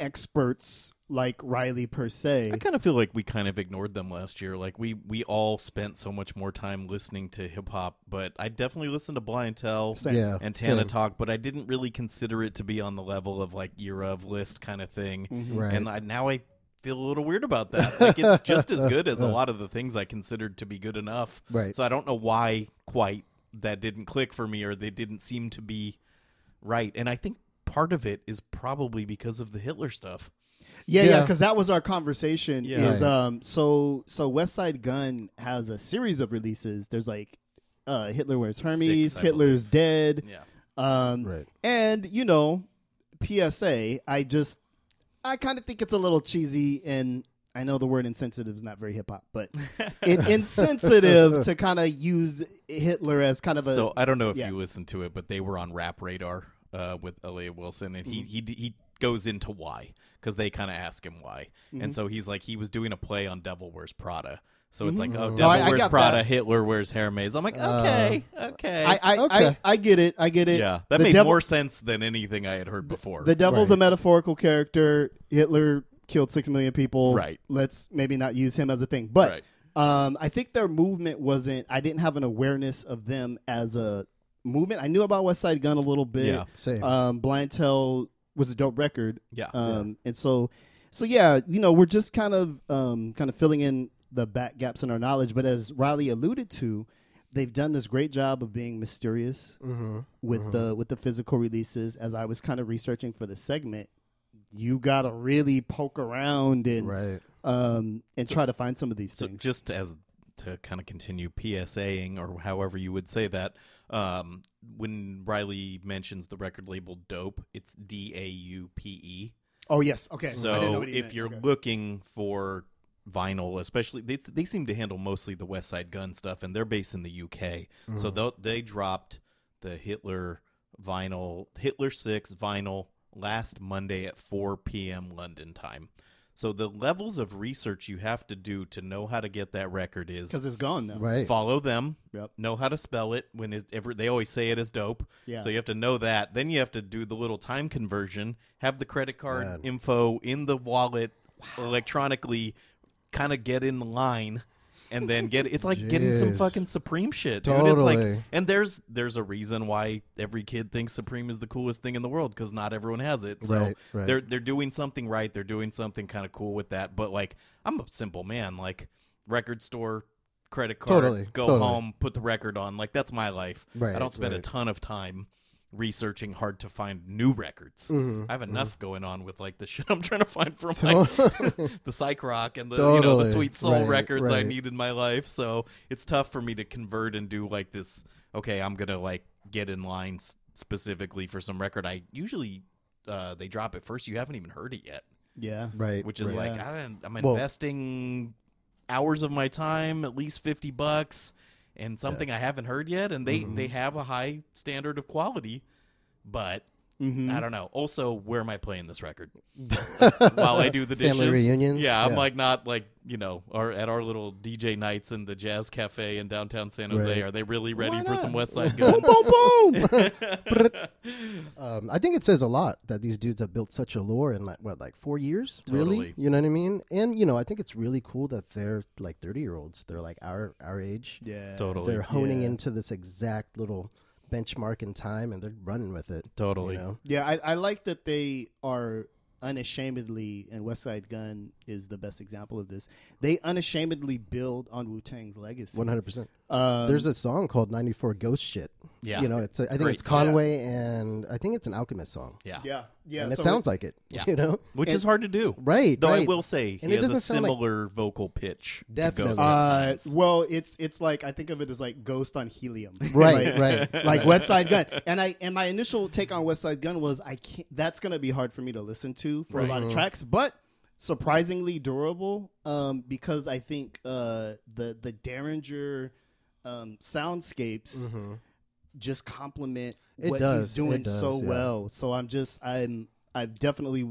experts like Riley per se. I kind of feel like we kind of ignored them last year. Like we we all spent so much more time listening to hip hop, but I definitely listened to Blientele yeah, and Tana same. Talk, but I didn't really consider it to be on the level of like year of list kind of thing. Mm-hmm. Right. And I, now I feel a little weird about that. Like it's just as good as a lot of the things I considered to be good enough. Right. So I don't know why quite that didn't click for me, or they didn't seem to be right. And I think part of it is probably because of the Hitler stuff. Yeah, yeah, because yeah, that was our conversation. Yeah. Is um, so so Westside Gunn has a series of releases. There's like uh, Hitler Wears Hermes, Six, Hitler's believe. Dead, yeah, um, right. And you know, P S A. I just I kind of think it's a little cheesy, and I know the word insensitive is not very hip hop, but it's insensitive to kind of use Hitler as kind of a. So I don't know if yeah. you listened to it, but they were on Rap Radar uh, with Elliot Wilson, and he mm-hmm. he he goes into why. Because they kind of ask him why. Mm-hmm. And so he's like, he was doing a play on Devil Wears Prada. So it's mm-hmm. like, oh, Devil oh, I, Wears I Prada, that. Hitler Wears Hermes. I'm like, okay, uh, okay. I, I, okay. I, I get it, I get it. Yeah, that the made devil- more sense than anything I had heard before. The, the devil's right. a metaphorical character. Hitler killed six million people. Right. Let's maybe not use him as a thing. But right. um, I think their movement wasn't, I didn't have an awareness of them as a movement. I knew about Westside Gunn a little bit. Yeah, same. Um, Blientele was a dope record. Yeah. Um, yeah. And so, so yeah, you know, we're just kind of, um, kind of filling in the back gaps in our knowledge. But as Riley alluded to, they've done this great job of being mysterious mm-hmm. with mm-hmm. the, with the physical releases. As I was kind of researching for the segment, you got to really poke around and, right. um, and so, try to find some of these so things. Just as to kind of continue PSAing or however you would say that, um, when Riley mentions the record label Daupe, it's D A U P E. Oh, yes. Okay. So I didn't know what he if meant. You're okay. looking for vinyl, especially, they they seem to handle mostly the Westside Gunn stuff, and they're based in the U K. Mm-hmm. So th- they dropped the Hitler vinyl, Hitler six vinyl last Monday at four p.m. London time. So the levels of research you have to do to know how to get that record is... Because it's gone now. Right. Follow them. Yep. Know how to spell it. When it, ever, they always say it is dope. Yeah. So you have to know that. Then you have to do the little time conversion, have the credit card Man. info in the wallet wow. electronically, kind of get in line, and then get... It's like Jeez. getting some fucking Supreme shit, dude. Totally. It's like, and there's there's a reason why every kid thinks Supreme is the coolest thing in the world, because not everyone has it. So right, right. they're they're doing something right. They're doing something kind of cool with that. But like, I'm a simple man. Like, record store, credit card, totally, go totally. home, put the record on. Like, that's my life. Right, I don't spend right. a ton of time researching hard to find new records. Mm-hmm, I have enough mm-hmm. going on with like the shit I'm trying to find from like the psych rock and the totally. you know the sweet soul right, records right. I need in my life. So it's tough for me to convert and do like this. Okay, I'm gonna like get in line s- specifically for some record. I usually uh, they drop it first. You haven't even heard it yet. Yeah, right. Which is right. like I don't, I'm investing well, hours of my time, at least fifty bucks. And something yeah. I haven't heard yet, and they, mm-hmm. they have a high standard of quality, but mm-hmm. I don't know. Also, where am I playing this record? Like, while I do the dishes. Family reunions. Yeah, I'm yeah. like not like, you know, our, at our little D J nights in the Jazz Cafe in downtown San Jose. Right. Are they really ready Why for not? some Westside Gunn? Boom, boom, boom! um, I think it says a lot that these dudes have built such a lore in, like, what, like four years? Totally. Really? You know what I mean? And, you know, I think it's really cool that they're like thirty-year-olds. They're like our, our age. Yeah. Totally. They're honing yeah. into this exact little... benchmark in time, and they're running with it. Totally. You know? Yeah, I, I like that they are unashamedly, and Westside Gunn is the best example of this, they unashamedly build on Wu-Tang's legacy. one hundred percent. Um, There's a song called ninety-four Ghost Shit. Yeah. You know, it's a, I think Great. it's Conway, yeah. and I think it's an Alchemist song. Yeah. Yeah. yeah. And it so sounds it, like it, yeah. you know? Which and, is hard to do. Right. Though right. I will say, and he it has a similar like, vocal pitch. Definitely. Uh, well, it's it's like, I think of it as like Ghost on helium. Right, like, right. Like Westside Gunn. And I and my initial take on Westside Gunn was, I can't, that's going to be hard for me to listen to for right. a lot of tracks, but surprisingly durable um, because I think uh, the, the Daringer um, soundscapes mm-hmm. just complement what does. he's doing does, so yeah. well. So I'm just, I'm, I've definitely,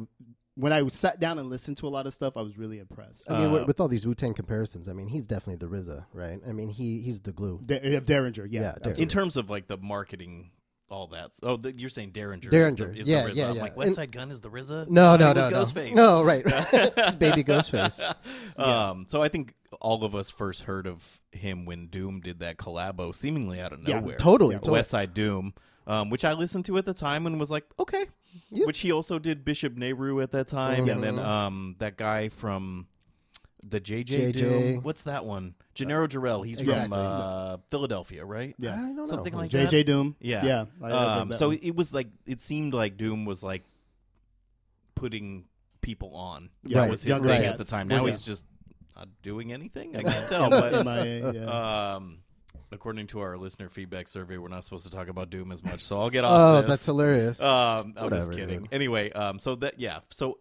when I sat down and listened to a lot of stuff, I was really impressed. I uh, mean, with, with all these Wu-Tang comparisons, I mean, he's definitely the G Z A, right? I mean, he he's the glue. Da- Daringer, yeah. yeah Daringer. In terms of like the marketing all that. Oh, the, you're saying Daringer. Daringer. Is the, is yeah, the R Z A. Yeah, yeah. I'm like, Westside Gunn is the R Z A? No, no, no. no. Ghostface. No, right. It's baby Ghostface. Yeah. Um, so I think all of us first heard of him when Doom did that collabo seemingly out of nowhere. Yeah, totally. Yeah, totally. Westside Doom, um, which I listened to at the time and was like, okay. Yeah. Which he also did Bishop Nehru at that time. Mm-hmm. And then um, that guy from... The J J, J J Doom. What's that one? Gennaro Jarrell. He's exactly. from uh, Philadelphia, right? Yeah. I don't know. Something like J J that. J J Doom. Yeah. Yeah. I, I um, so one. It was like, it seemed like Doom was like putting people on. Yeah. That right. was his Young thing right. at the time. Now yeah. he's just not doing anything. I can't tell. But my, yeah. um, according to our listener feedback survey, we're not supposed to talk about Doom as much. So I'll get off oh, this. That's hilarious. Um, I'm Whatever, just kidding. Dude. Anyway, um, so that, yeah. So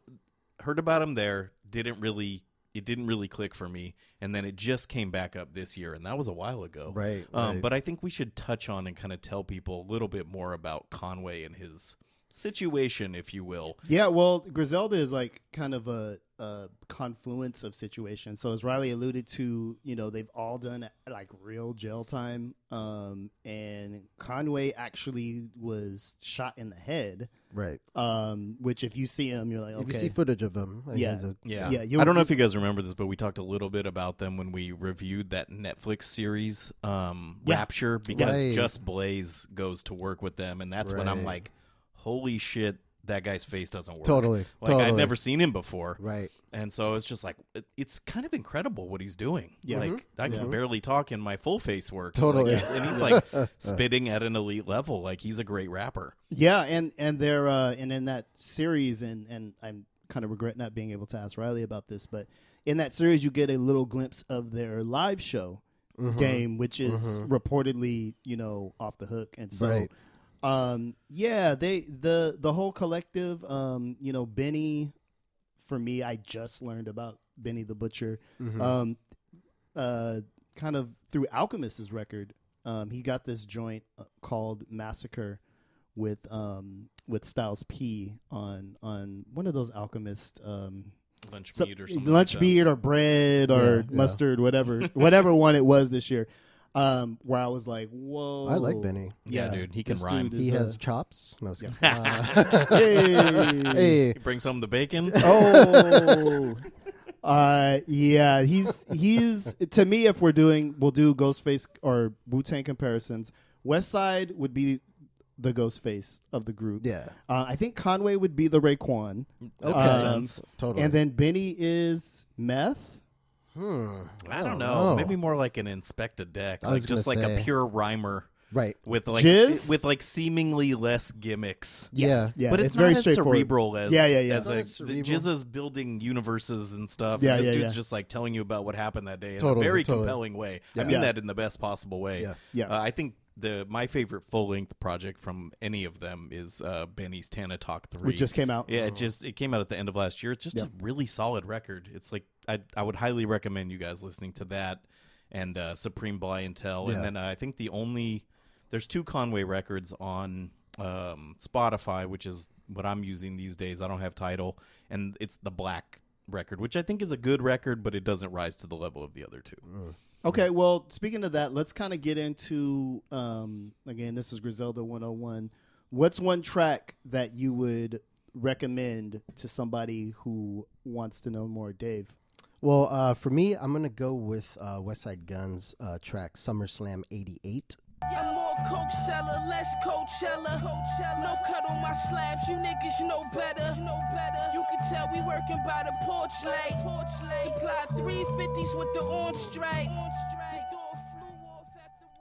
heard about him there. Didn't really. It didn't really click for me, and then it just came back up this year, and that was a while ago. Right, um, right. But I think we should touch on and kind of tell people a little bit more about Conway and his situation, if you will. Yeah, well, Griselda is like kind of a, a confluence of situations. So as Riley alluded to, you know, they've all done like real jail time, um, and Conway actually was shot in the head. Right. Um, which if you see him, you're like, okay. If you see footage of him. Like yeah. A, yeah. yeah. yeah I don't know if you guys remember this, but we talked a little bit about them when we reviewed that Netflix series, um, yeah. Rapture, because right. Just Blaze goes to work with them. And that's right. when I'm like, holy shit, that guy's face doesn't work. Totally. Like, totally. I'd never seen him before. Right. And so it's just like, it, it's kind of incredible what he's doing. Yeah. Like, mm-hmm. I can yeah. barely talk and my full face works. Totally. Like, and he's like spitting at an elite level. Like, he's a great rapper. Yeah. And, and they're, uh, and in that series, and, and I'm kind of regret not being able to ask Riley about this, but in that series, you get a little glimpse of their live show mm-hmm. game, which is mm-hmm. reportedly, you know, off the hook. And so. Right. Um, yeah, they, the, the whole collective, um, you know, Benny, for me, I just learned about Benny the Butcher, mm-hmm. um, uh, kind of through Alchemist's record. Um, he got this joint called Massacre with, um, with Styles P on, on one of those Alchemist, um, lunch so, meat or something lunch like meat or bread or yeah, mustard, yeah. whatever, whatever one it was this year. Um, where I was like, whoa. I like Benny. Yeah, yeah dude. He can rhyme. He has a... chops. No, uh, hey. hey. He brings home the bacon. Oh. uh, yeah, he's, he's, to me, if we're doing, we'll do Ghostface or Wu-Tang comparisons. Westside would be the Ghostface of the group. Yeah. Uh, I think Conway would be the Raekwon. Okay. Um, totally. And then Benny is Meth. Hmm. I don't know. Oh. Maybe more like an Inspector Deck, like just like say. a pure rhymer, right? With like Jizz? with like seemingly less gimmicks. Yeah, yeah. yeah. But it's, it's not very as cerebral as yeah, yeah, yeah. As like G Z A's building universes and stuff. Yeah, and this yeah, dude's yeah. just like telling you about what happened that day in totally, a very totally. compelling way. Yeah. I mean yeah. that in the best possible way. Yeah, yeah. Uh, I think. The my favorite full length project from any of them is uh, Benny's Tana Talk three, which just came out. Yeah, oh. it just it came out at the end of last year. It's just yep. a really solid record. It's like I I would highly recommend you guys listening to that and uh, Supreme Blientele. Yeah. And then uh, I think the only there's two Conway records on um, Spotify, which is what I'm using these days. I don't have Tidal, and it's The Black record, which I think is a good record, but it doesn't rise to the level of the other two. Mm. Okay, well, speaking of that, let's kind of get into, um, again, this is Griselda one oh one. What's one track that you would recommend to somebody who wants to know more, Dave? Well, uh, for me, I'm going to go with uh, Westside Gunn's uh, track, SummerSlam eighty-eight. Yeah, more Coachella, less Coachella. Coachella. No cut on my slabs, you niggas know better. You know better. You can tell we working by the porch light. Porch light. Supply three fifties with the orange stripe.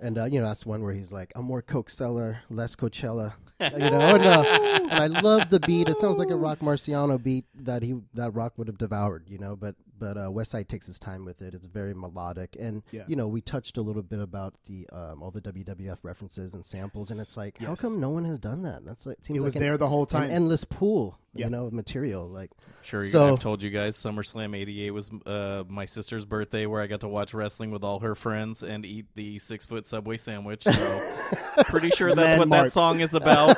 And, uh, you know, that's one where he's like, I'm more Coachella, less Coachella. You know, and, uh, and I love the beat. It sounds like a Rock Marciano beat that he that Rock would have devoured, you know, but but uh, Westside takes his time with it. It's very melodic. And, yeah. you know, we touched a little bit about the um, all the W W F references and samples, and it's like, yes. how come no one has done that? That's what it seems like. It was like there an, the whole time. An endless pool, yeah. you know, material. Like, sure, so, I've told you guys SummerSlam eighty-eight was uh, my sister's birthday where I got to watch wrestling with all her friends and eat the six-foot Subway sandwich. So pretty sure that's what that song is about.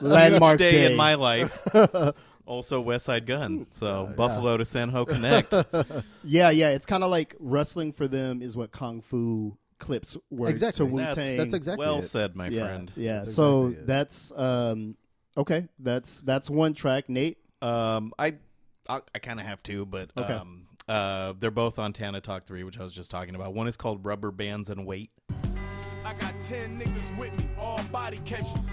Landmark day, day in my life. Also Westside Gunn. So uh, Buffalo yeah. to San Ho Connect. Yeah, yeah. It's kind of like wrestling for them is what Kung Fu clips were exactly. to Wu-Tang. That's, that's exactly well it. said, my yeah, friend. Yeah. That's so exactly that's um, okay. That's that's one track, Nate. Um, I I, I kind of have two, but okay. um, uh, they're both on Tana Talk three, which I was just talking about. One is called Rubber Bands and Weight. I got ten niggas with me, all body catches.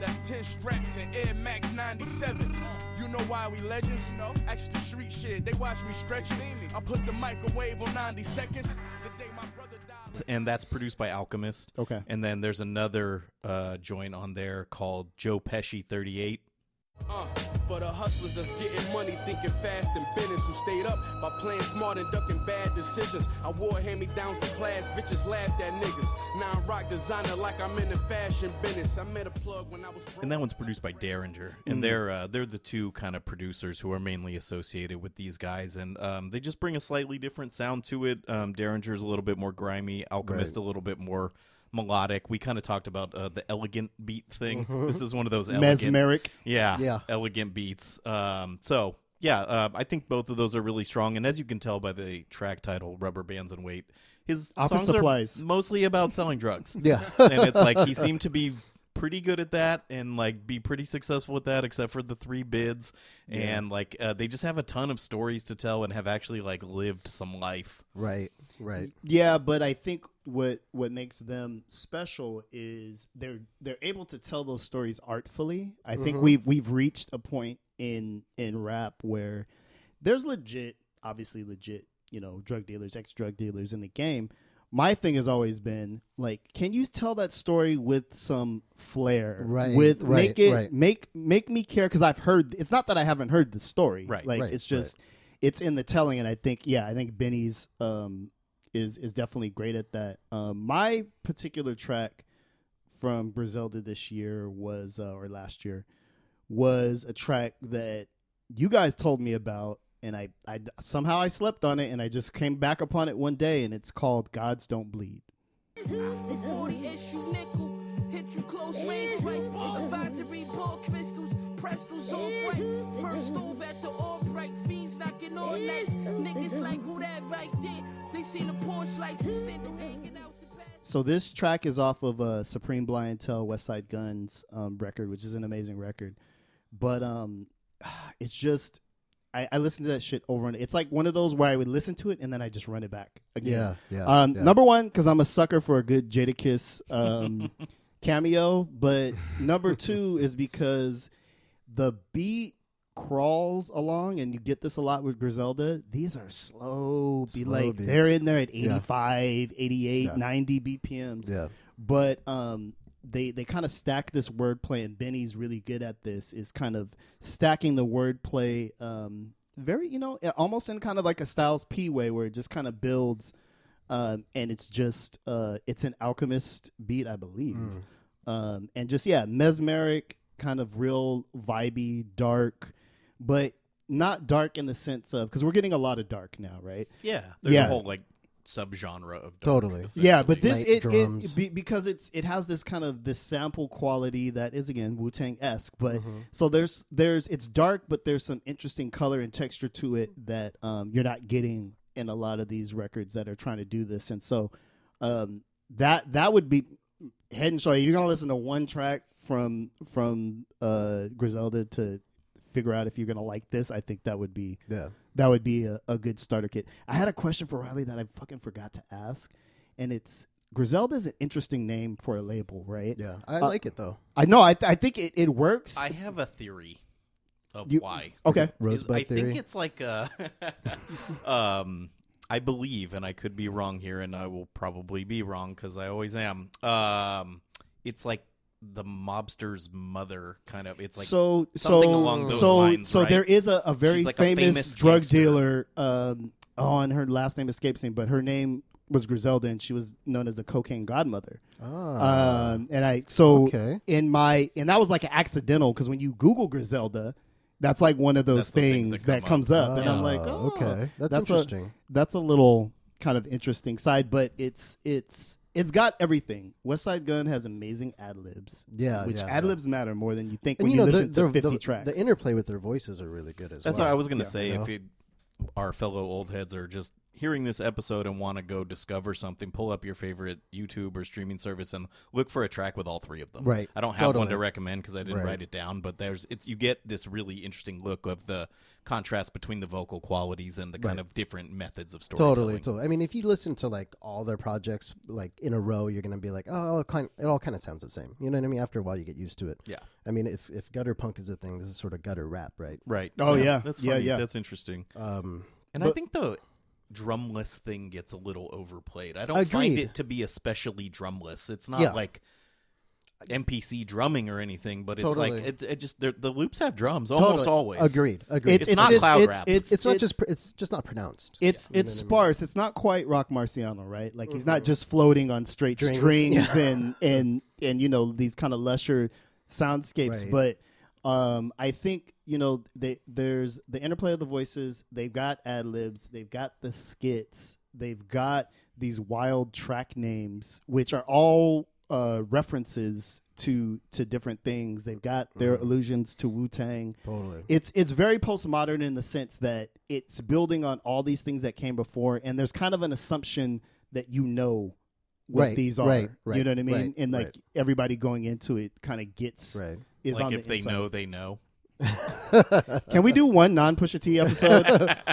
That's ten straps and Air Max ninety-sevens. You know why we legends? No. Extra street shit. They watch me stretching. I put the microwave on ninety seconds. The day my brother died. And that's produced by Alchemist. Okay. And then there's another uh, joint on there called Joe Pesci thirty-eight. Uh, for the hustlers that's getting money, thinking fast and business, who stayed up by playing smart and ducking bad decisions. I wore hand-me-downs to class, bitches laughed at niggas. Now I'm rock designer like I'm in the fashion business. I met a plug when I was broke. And that one's produced by Daringer, and mm-hmm. they're uh, they're the two kind of producers who are mainly associated with these guys, and um, they just bring a slightly different sound to it. Um, Daringer's a little bit more grimy, Alchemist right. a little bit more melodic. We kind of talked about uh, the elegant beat thing. Mm-hmm. This is one of those elegant, mesmeric, yeah, yeah, elegant beats. Um, so yeah, uh, I think both of those are really strong. And as you can tell by the track title, "Rubber Bands and Weight," his Office songs supplies. Are mostly about selling drugs. Yeah, and it's like he seemed to be pretty good at that, and like be pretty successful with that, except for the three bids. Yeah. And like uh, they just have a ton of stories to tell and have actually like lived some life. Right. Right. Yeah, but I think what what makes them special is they're they're able to tell those stories artfully. I mm-hmm. think we've we've reached a point in in rap where there's legit, obviously legit, you know, drug dealers, ex-drug dealers in the game. My thing has always been like, can you tell that story with some flair? Right. With right, make it right. make make me care, because I've heard it's not that I haven't heard the story. Right. Like right, it's just right. it's in the telling, and I think yeah, I think Benny's um is is definitely great at that. Um, my particular track from Griselda this year was, uh, or last year, was a track that you guys told me about, and I, I somehow I slept on it, and I just came back upon it one day, and it's called Gods Don't Bleed. So this track is off of uh, Supreme Blientele, Westside Gunn's um, record, which is an amazing record. But um, it's just, I, I listen to that shit over and it's like one of those where I would listen to it and then I just run it back again. Yeah, yeah, um, yeah. Number one, because I'm a sucker for a good Jadakiss um, cameo. But number two is because the beat crawls along, and you get this a lot with Griselda. These are slow, be slow like beats. They're in there at eighty-five, yeah. eighty-eight, yeah. ninety B P Ms. Yeah. But um, they they kind of stack this wordplay, and Benny's really good at this. Is kind of stacking the wordplay, um, very you know, almost in kind of like a Styles P way, where it just kind of builds, um, and it's just uh, it's an Alchemist beat, I believe, mm. um, and just yeah, mesmeric, kind of real vibey, dark. But not dark in the sense of, because we're getting a lot of dark now, right? Yeah, there's yeah. a whole like subgenre of dark, totally. Yeah, but this it, it be, because it's it has this kind of this sample quality that is again Wu-Tang esque. But mm-hmm. so there's there's it's dark, but there's some interesting color and texture to it that um, you're not getting in a lot of these records that are trying to do this. And so um, that that would be head and shoulders. You're gonna listen to one track from from uh, Griselda to figure out if you're gonna like this. I think that would be yeah. that would be a, a good starter kit. I had a question for Riley that I fucking forgot to ask, and it's Griselda is an interesting name for a label, right? Yeah, I uh, like it though. I know. I th- I think it, it works. I have a theory of you, why. Okay, Rosebud I theory. think it's like a, um, I believe, and I could be wrong here, and I will probably be wrong because I always am. Um, it's like the mobster's mother, kind of. It's like so, something so, along those so, lines, so right? There is a, a very like famous, a famous drug gangster. dealer um, on her last name escapes me, but her name was Griselda, and she was known as the cocaine godmother. Ah. Um, and I so okay. in my and that was like an accidental, because when you Google Griselda, that's like one of those things, things that, come that comes up, up. Oh, and I'm like, oh, okay, that's, that's interesting. A, that's a little kind of interesting side, but it's it's. It's got everything. Westside Gunn has amazing ad-libs. Yeah, Which yeah, ad-libs yeah. matter more than you think and when you, know, you listen to fifty the, tracks. The interplay with their voices are really good as That's well. That's what I was going to yeah, say. You know? If you, our fellow old heads are just hearing this episode and want to go discover something, pull up your favorite YouTube or streaming service and look for a track with all three of them. Right. I don't have totally. one to recommend because I didn't right. write it down, but there's it's you get this really interesting look of the contrast between the vocal qualities and the kind right. of different methods of storytelling. Totally, totally. I mean, if you listen to like all their projects like in a row, you're going to be like, oh, it, kind of, it all kind of sounds the same. You know what I mean? After a while, you get used to it. Yeah. I mean, if if gutter punk is a thing, this is sort of gutter rap, right? Right. Oh, so, yeah. That's funny. Yeah, yeah. That's interesting. Um, and but, I think the drumless thing gets a little overplayed. I don't agreed. find it to be especially drumless. It's not yeah. like N P C drumming or anything, but totally. it's like it, it just the loops have drums almost totally. always. Agreed, agreed. It's, it's, it's not it's, cloud it's, rap. It's, it's, it's not it's, just it's just not pronounced. It's yeah. it's you know sparse. I mean? It's not quite Rock Marciano, right? Like mm-hmm. he's not just floating on straight strings, strings yeah. and and and you know these kind of lesser soundscapes. Right. But um, I think you know they, there's the interplay of the voices. They've got ad libs. They've got the skits. They've got these wild track names, which are all. Uh, references to to different things. They've got their mm. allusions to Wu-Tang. Totally. It's it's very postmodern in the sense that it's building on all these things that came before, and there's kind of an assumption that you know what right, these are. Right, right, you know what I mean? Right, and like right. everybody going into it kind of gets right. is like on if the they inside. know, they know. Can we do one non-Pusha T episode?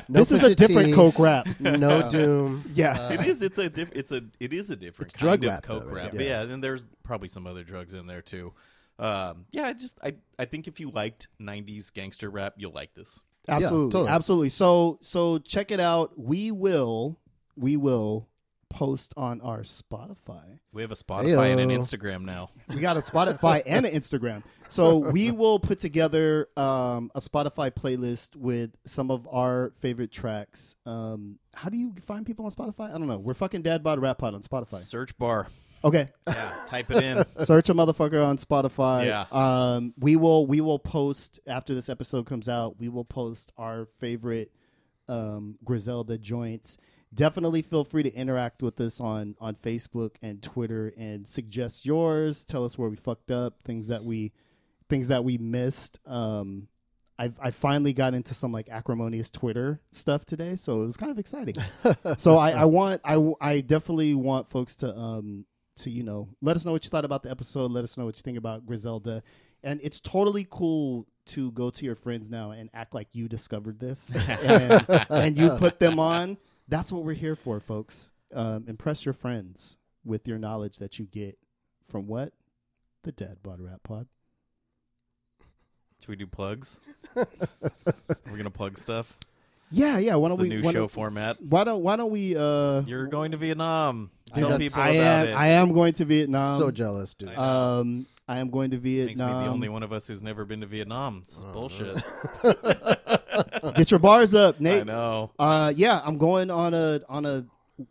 no this Pusha is a different T, Coke rap. No Doom. Yeah, uh, it is. It's a diff- It's a. It is a different kind drug of rap, Coke though, rap. Yeah. yeah, and there's probably some other drugs in there too. Um, yeah, I just I I think if you liked nineties gangster rap, you'll like this. Absolutely, yeah, totally. absolutely. So so check it out. We will. We will. Post on our Spotify. We have a Spotify Ayo. and an Instagram now. We got a Spotify and an Instagram. So we will put together um, a Spotify playlist with some of our favorite tracks. Um, how do you find people on Spotify? I don't know. We're fucking Dad Bod Rap Pod on Spotify. Search bar. Okay. Yeah, type it in. Search a motherfucker on Spotify. Yeah. Um, we will we will post after this episode comes out. We will post our favorite um, Griselda joints. Definitely feel free to interact with us on, on Facebook and Twitter and suggest yours. Tell us where we fucked up, things that we things that we missed. Um, I've, I finally got into some like acrimonious Twitter stuff today, so it was kind of exciting. so I, I want I, I definitely want folks to um to you know let us know what you thought about the episode. Let us know what you think about Griselda, and it's totally cool to go to your friends now and act like you discovered this and, and you put them on. That's what we're here for, folks. Um, impress your friends with your knowledge that you get from what? The Dad Bod Rap Pod. Should we do plugs? We're going to plug stuff? Yeah, yeah. Why don't it's the we, new why show don't, format. Why don't, why don't we... Uh, You're going to Vietnam. Dude, Tell people I about am, it. I am going to Vietnam. So jealous, dude. I um, I am going to Vietnam. Makes me the only one of us who's never been to Vietnam. It's oh, bullshit. Get your bars up, Nate. I know. Uh, yeah, I'm going on a on a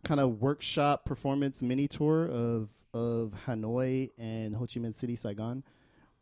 kind of workshop performance mini tour of of Hanoi and Ho Chi Minh City, Saigon,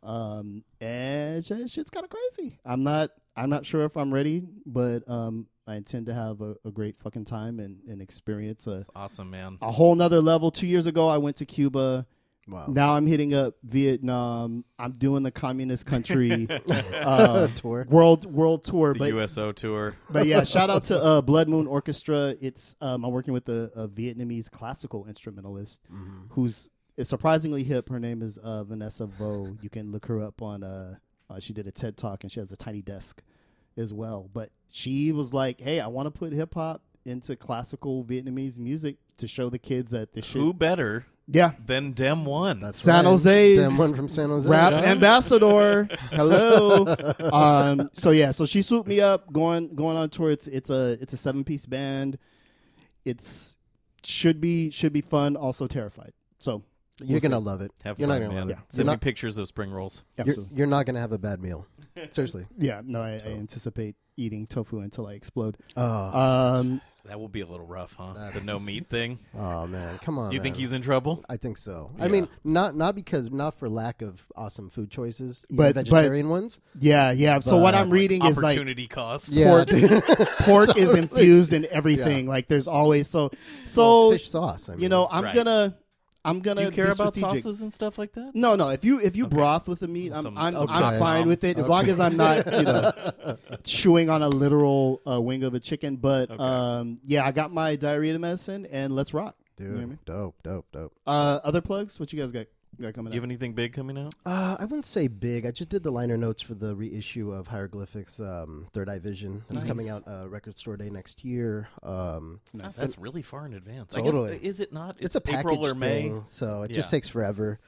um, and shit's kind of crazy. I'm not I'm not sure if I'm ready, but um, I intend to have a, a great fucking time and, and experience a That's awesome man a whole nother level. Two years ago, I went to Cuba. Wow. Now I'm hitting up Vietnam. I'm doing the communist country uh, tour, world world tour, the but, U S O tour. But yeah, shout out to uh, Blood Moon Orchestra. It's um, I'm working with a, a Vietnamese classical instrumentalist mm-hmm. who's surprisingly hip. Her name is uh, Vanessa Vo. You can look her up on. Uh, uh, she did a TED Talk and she has a tiny desk as well. But she was like, "Hey, I want to put hip hop into classical Vietnamese music to show the kids that this shit." Who better? Yeah. Then Dem One. That's San right. Jose's. Dem One from San Jose. Rap yeah. ambassador. Hello. Um, so yeah, so she swooped me up going going on tour. It's it's a it's a seven piece band. It's should be should be fun, also terrified. So You're we'll gonna see. love it. Have you're fun. Not gonna love yeah. it. Send not, me pictures of spring rolls. You're, you're not gonna have a bad meal. Seriously. Yeah, no, I, so. I anticipate eating tofu until I explode. Oh, um, that will be a little rough, huh? That's... The no meat thing. Oh man, come on! You man. think he's in trouble? I think so. Yeah. I mean, not not because not for lack of awesome food choices, but vegetarian but, ones. Yeah, yeah. But, so what I'm reading like, is opportunity like cost. Pork, yeah, pork is infused in everything. Yeah. Like there's always so so well, fish sauce. I mean. You know, I'm right. gonna. I'm gonna. Do you care about sauces and stuff like that? No, no. If you if you okay. broth with the meat, I'm some, I'm, some I'm okay. fine with it as okay. long as I'm not you know chewing on a literal uh, wing of a chicken. But okay. um, yeah, I got my diarrhea medicine, and let's rock, dude. You know what I mean? Dope, dope, dope. Uh, other plugs? What you guys got? Got coming? Do you have out? anything big coming out? Uh, I wouldn't say big. I just did the liner notes for the reissue of Hieroglyphics, um, Third Eye Vision. That's nice. Coming out uh, Record Store Day next year. Um, that's, nice. that's really far in advance. Totally. I guess, is it not? It's, it's a package April or May, thing, so it yeah. just takes forever.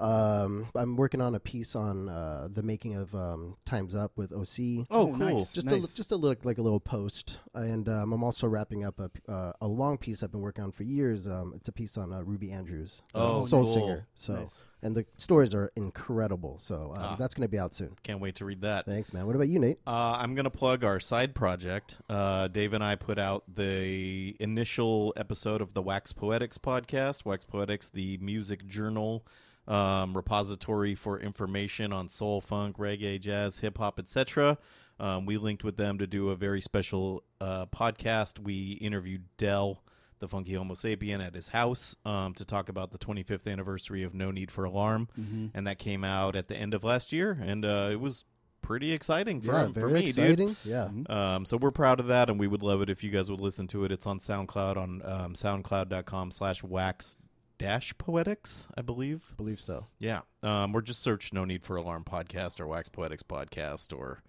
Um, I'm working on a piece on uh, the making of um, Time's Up with O C. Oh, oh cool! Nice. Just nice. a just a little like a little post, and um, I'm also wrapping up a uh, a long piece I've been working on for years. Um, it's a piece on uh, Ruby Andrews, oh, soul cool. singer. So, nice. And the stories are incredible. So um, ah, that's going to be out soon. Can't wait to read that. Thanks, man. What about you, Nate? Uh, I'm going to plug our side project. Uh, Dave and I put out the initial episode of the Wax Poetics podcast. Wax Poetics, the music journal. Um, repository for information on soul, funk, reggae, jazz, hip hop, et cetera. Um, we linked with them to do a very special uh, podcast. We interviewed Dell, the funky Homo sapien, at his house um, to talk about the twenty-fifth anniversary of No Need for Alarm, mm-hmm. and that came out at the end of last year, and uh, it was pretty exciting for, yeah, him, very for me, exciting. dude. Yeah. Um, so we're proud of that, and we would love it if you guys would listen to it. It's on SoundCloud on um, soundcloud dot com slash wax Dash Poetics, I believe. Believe so. Yeah. Um, or just search No Need for Alarm podcast or Wax Poetics podcast or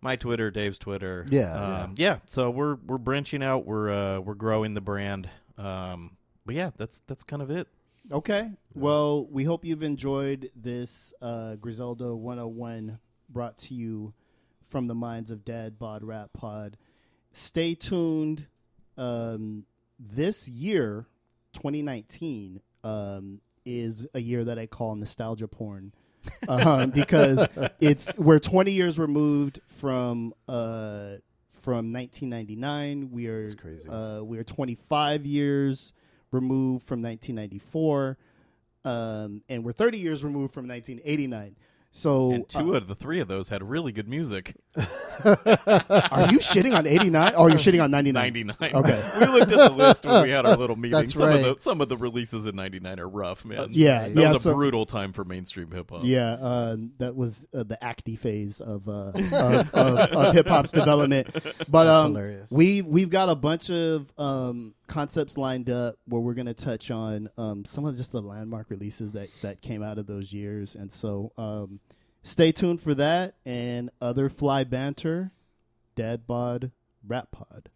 my Twitter, Dave's Twitter. Yeah. Um, yeah. yeah. So we're we're branching out. We're uh, we're growing the brand. Um, but yeah, that's that's kind of it. Okay. Well, we hope you've enjoyed this uh, Griselda one oh one brought to you from the minds of Dad Bod Rap Pod. Stay tuned. Um, this year, twenty nineteen um, is a year that I call nostalgia porn um, because it's we're twenty years removed from uh, from nineteen ninety-nine. We are That's crazy. Uh, we are twenty-five years removed from nineteen ninety-four, um, and we're thirty years removed from nineteen eighty-nine. So and two uh, out of the three of those had really good music. Are you shitting on eighty-nine? Or are you shitting on ninety-nine? ninety-nine. Okay. We looked at the list when we had our little meeting. That's some, right. of the, some of the releases in ninety-nine are rough, man. That's yeah. Right. That yeah, was a brutal time for mainstream hip-hop. Yeah. Uh, that was uh, the acty phase of, uh, of, of, of hip-hop's development. But um, we, we've got a bunch of um, concepts lined up where we're going to touch on um, some of just the landmark releases that, that came out of those years. And so... Um, stay tuned for that and other fly banter, Dad Bod Rap Pod.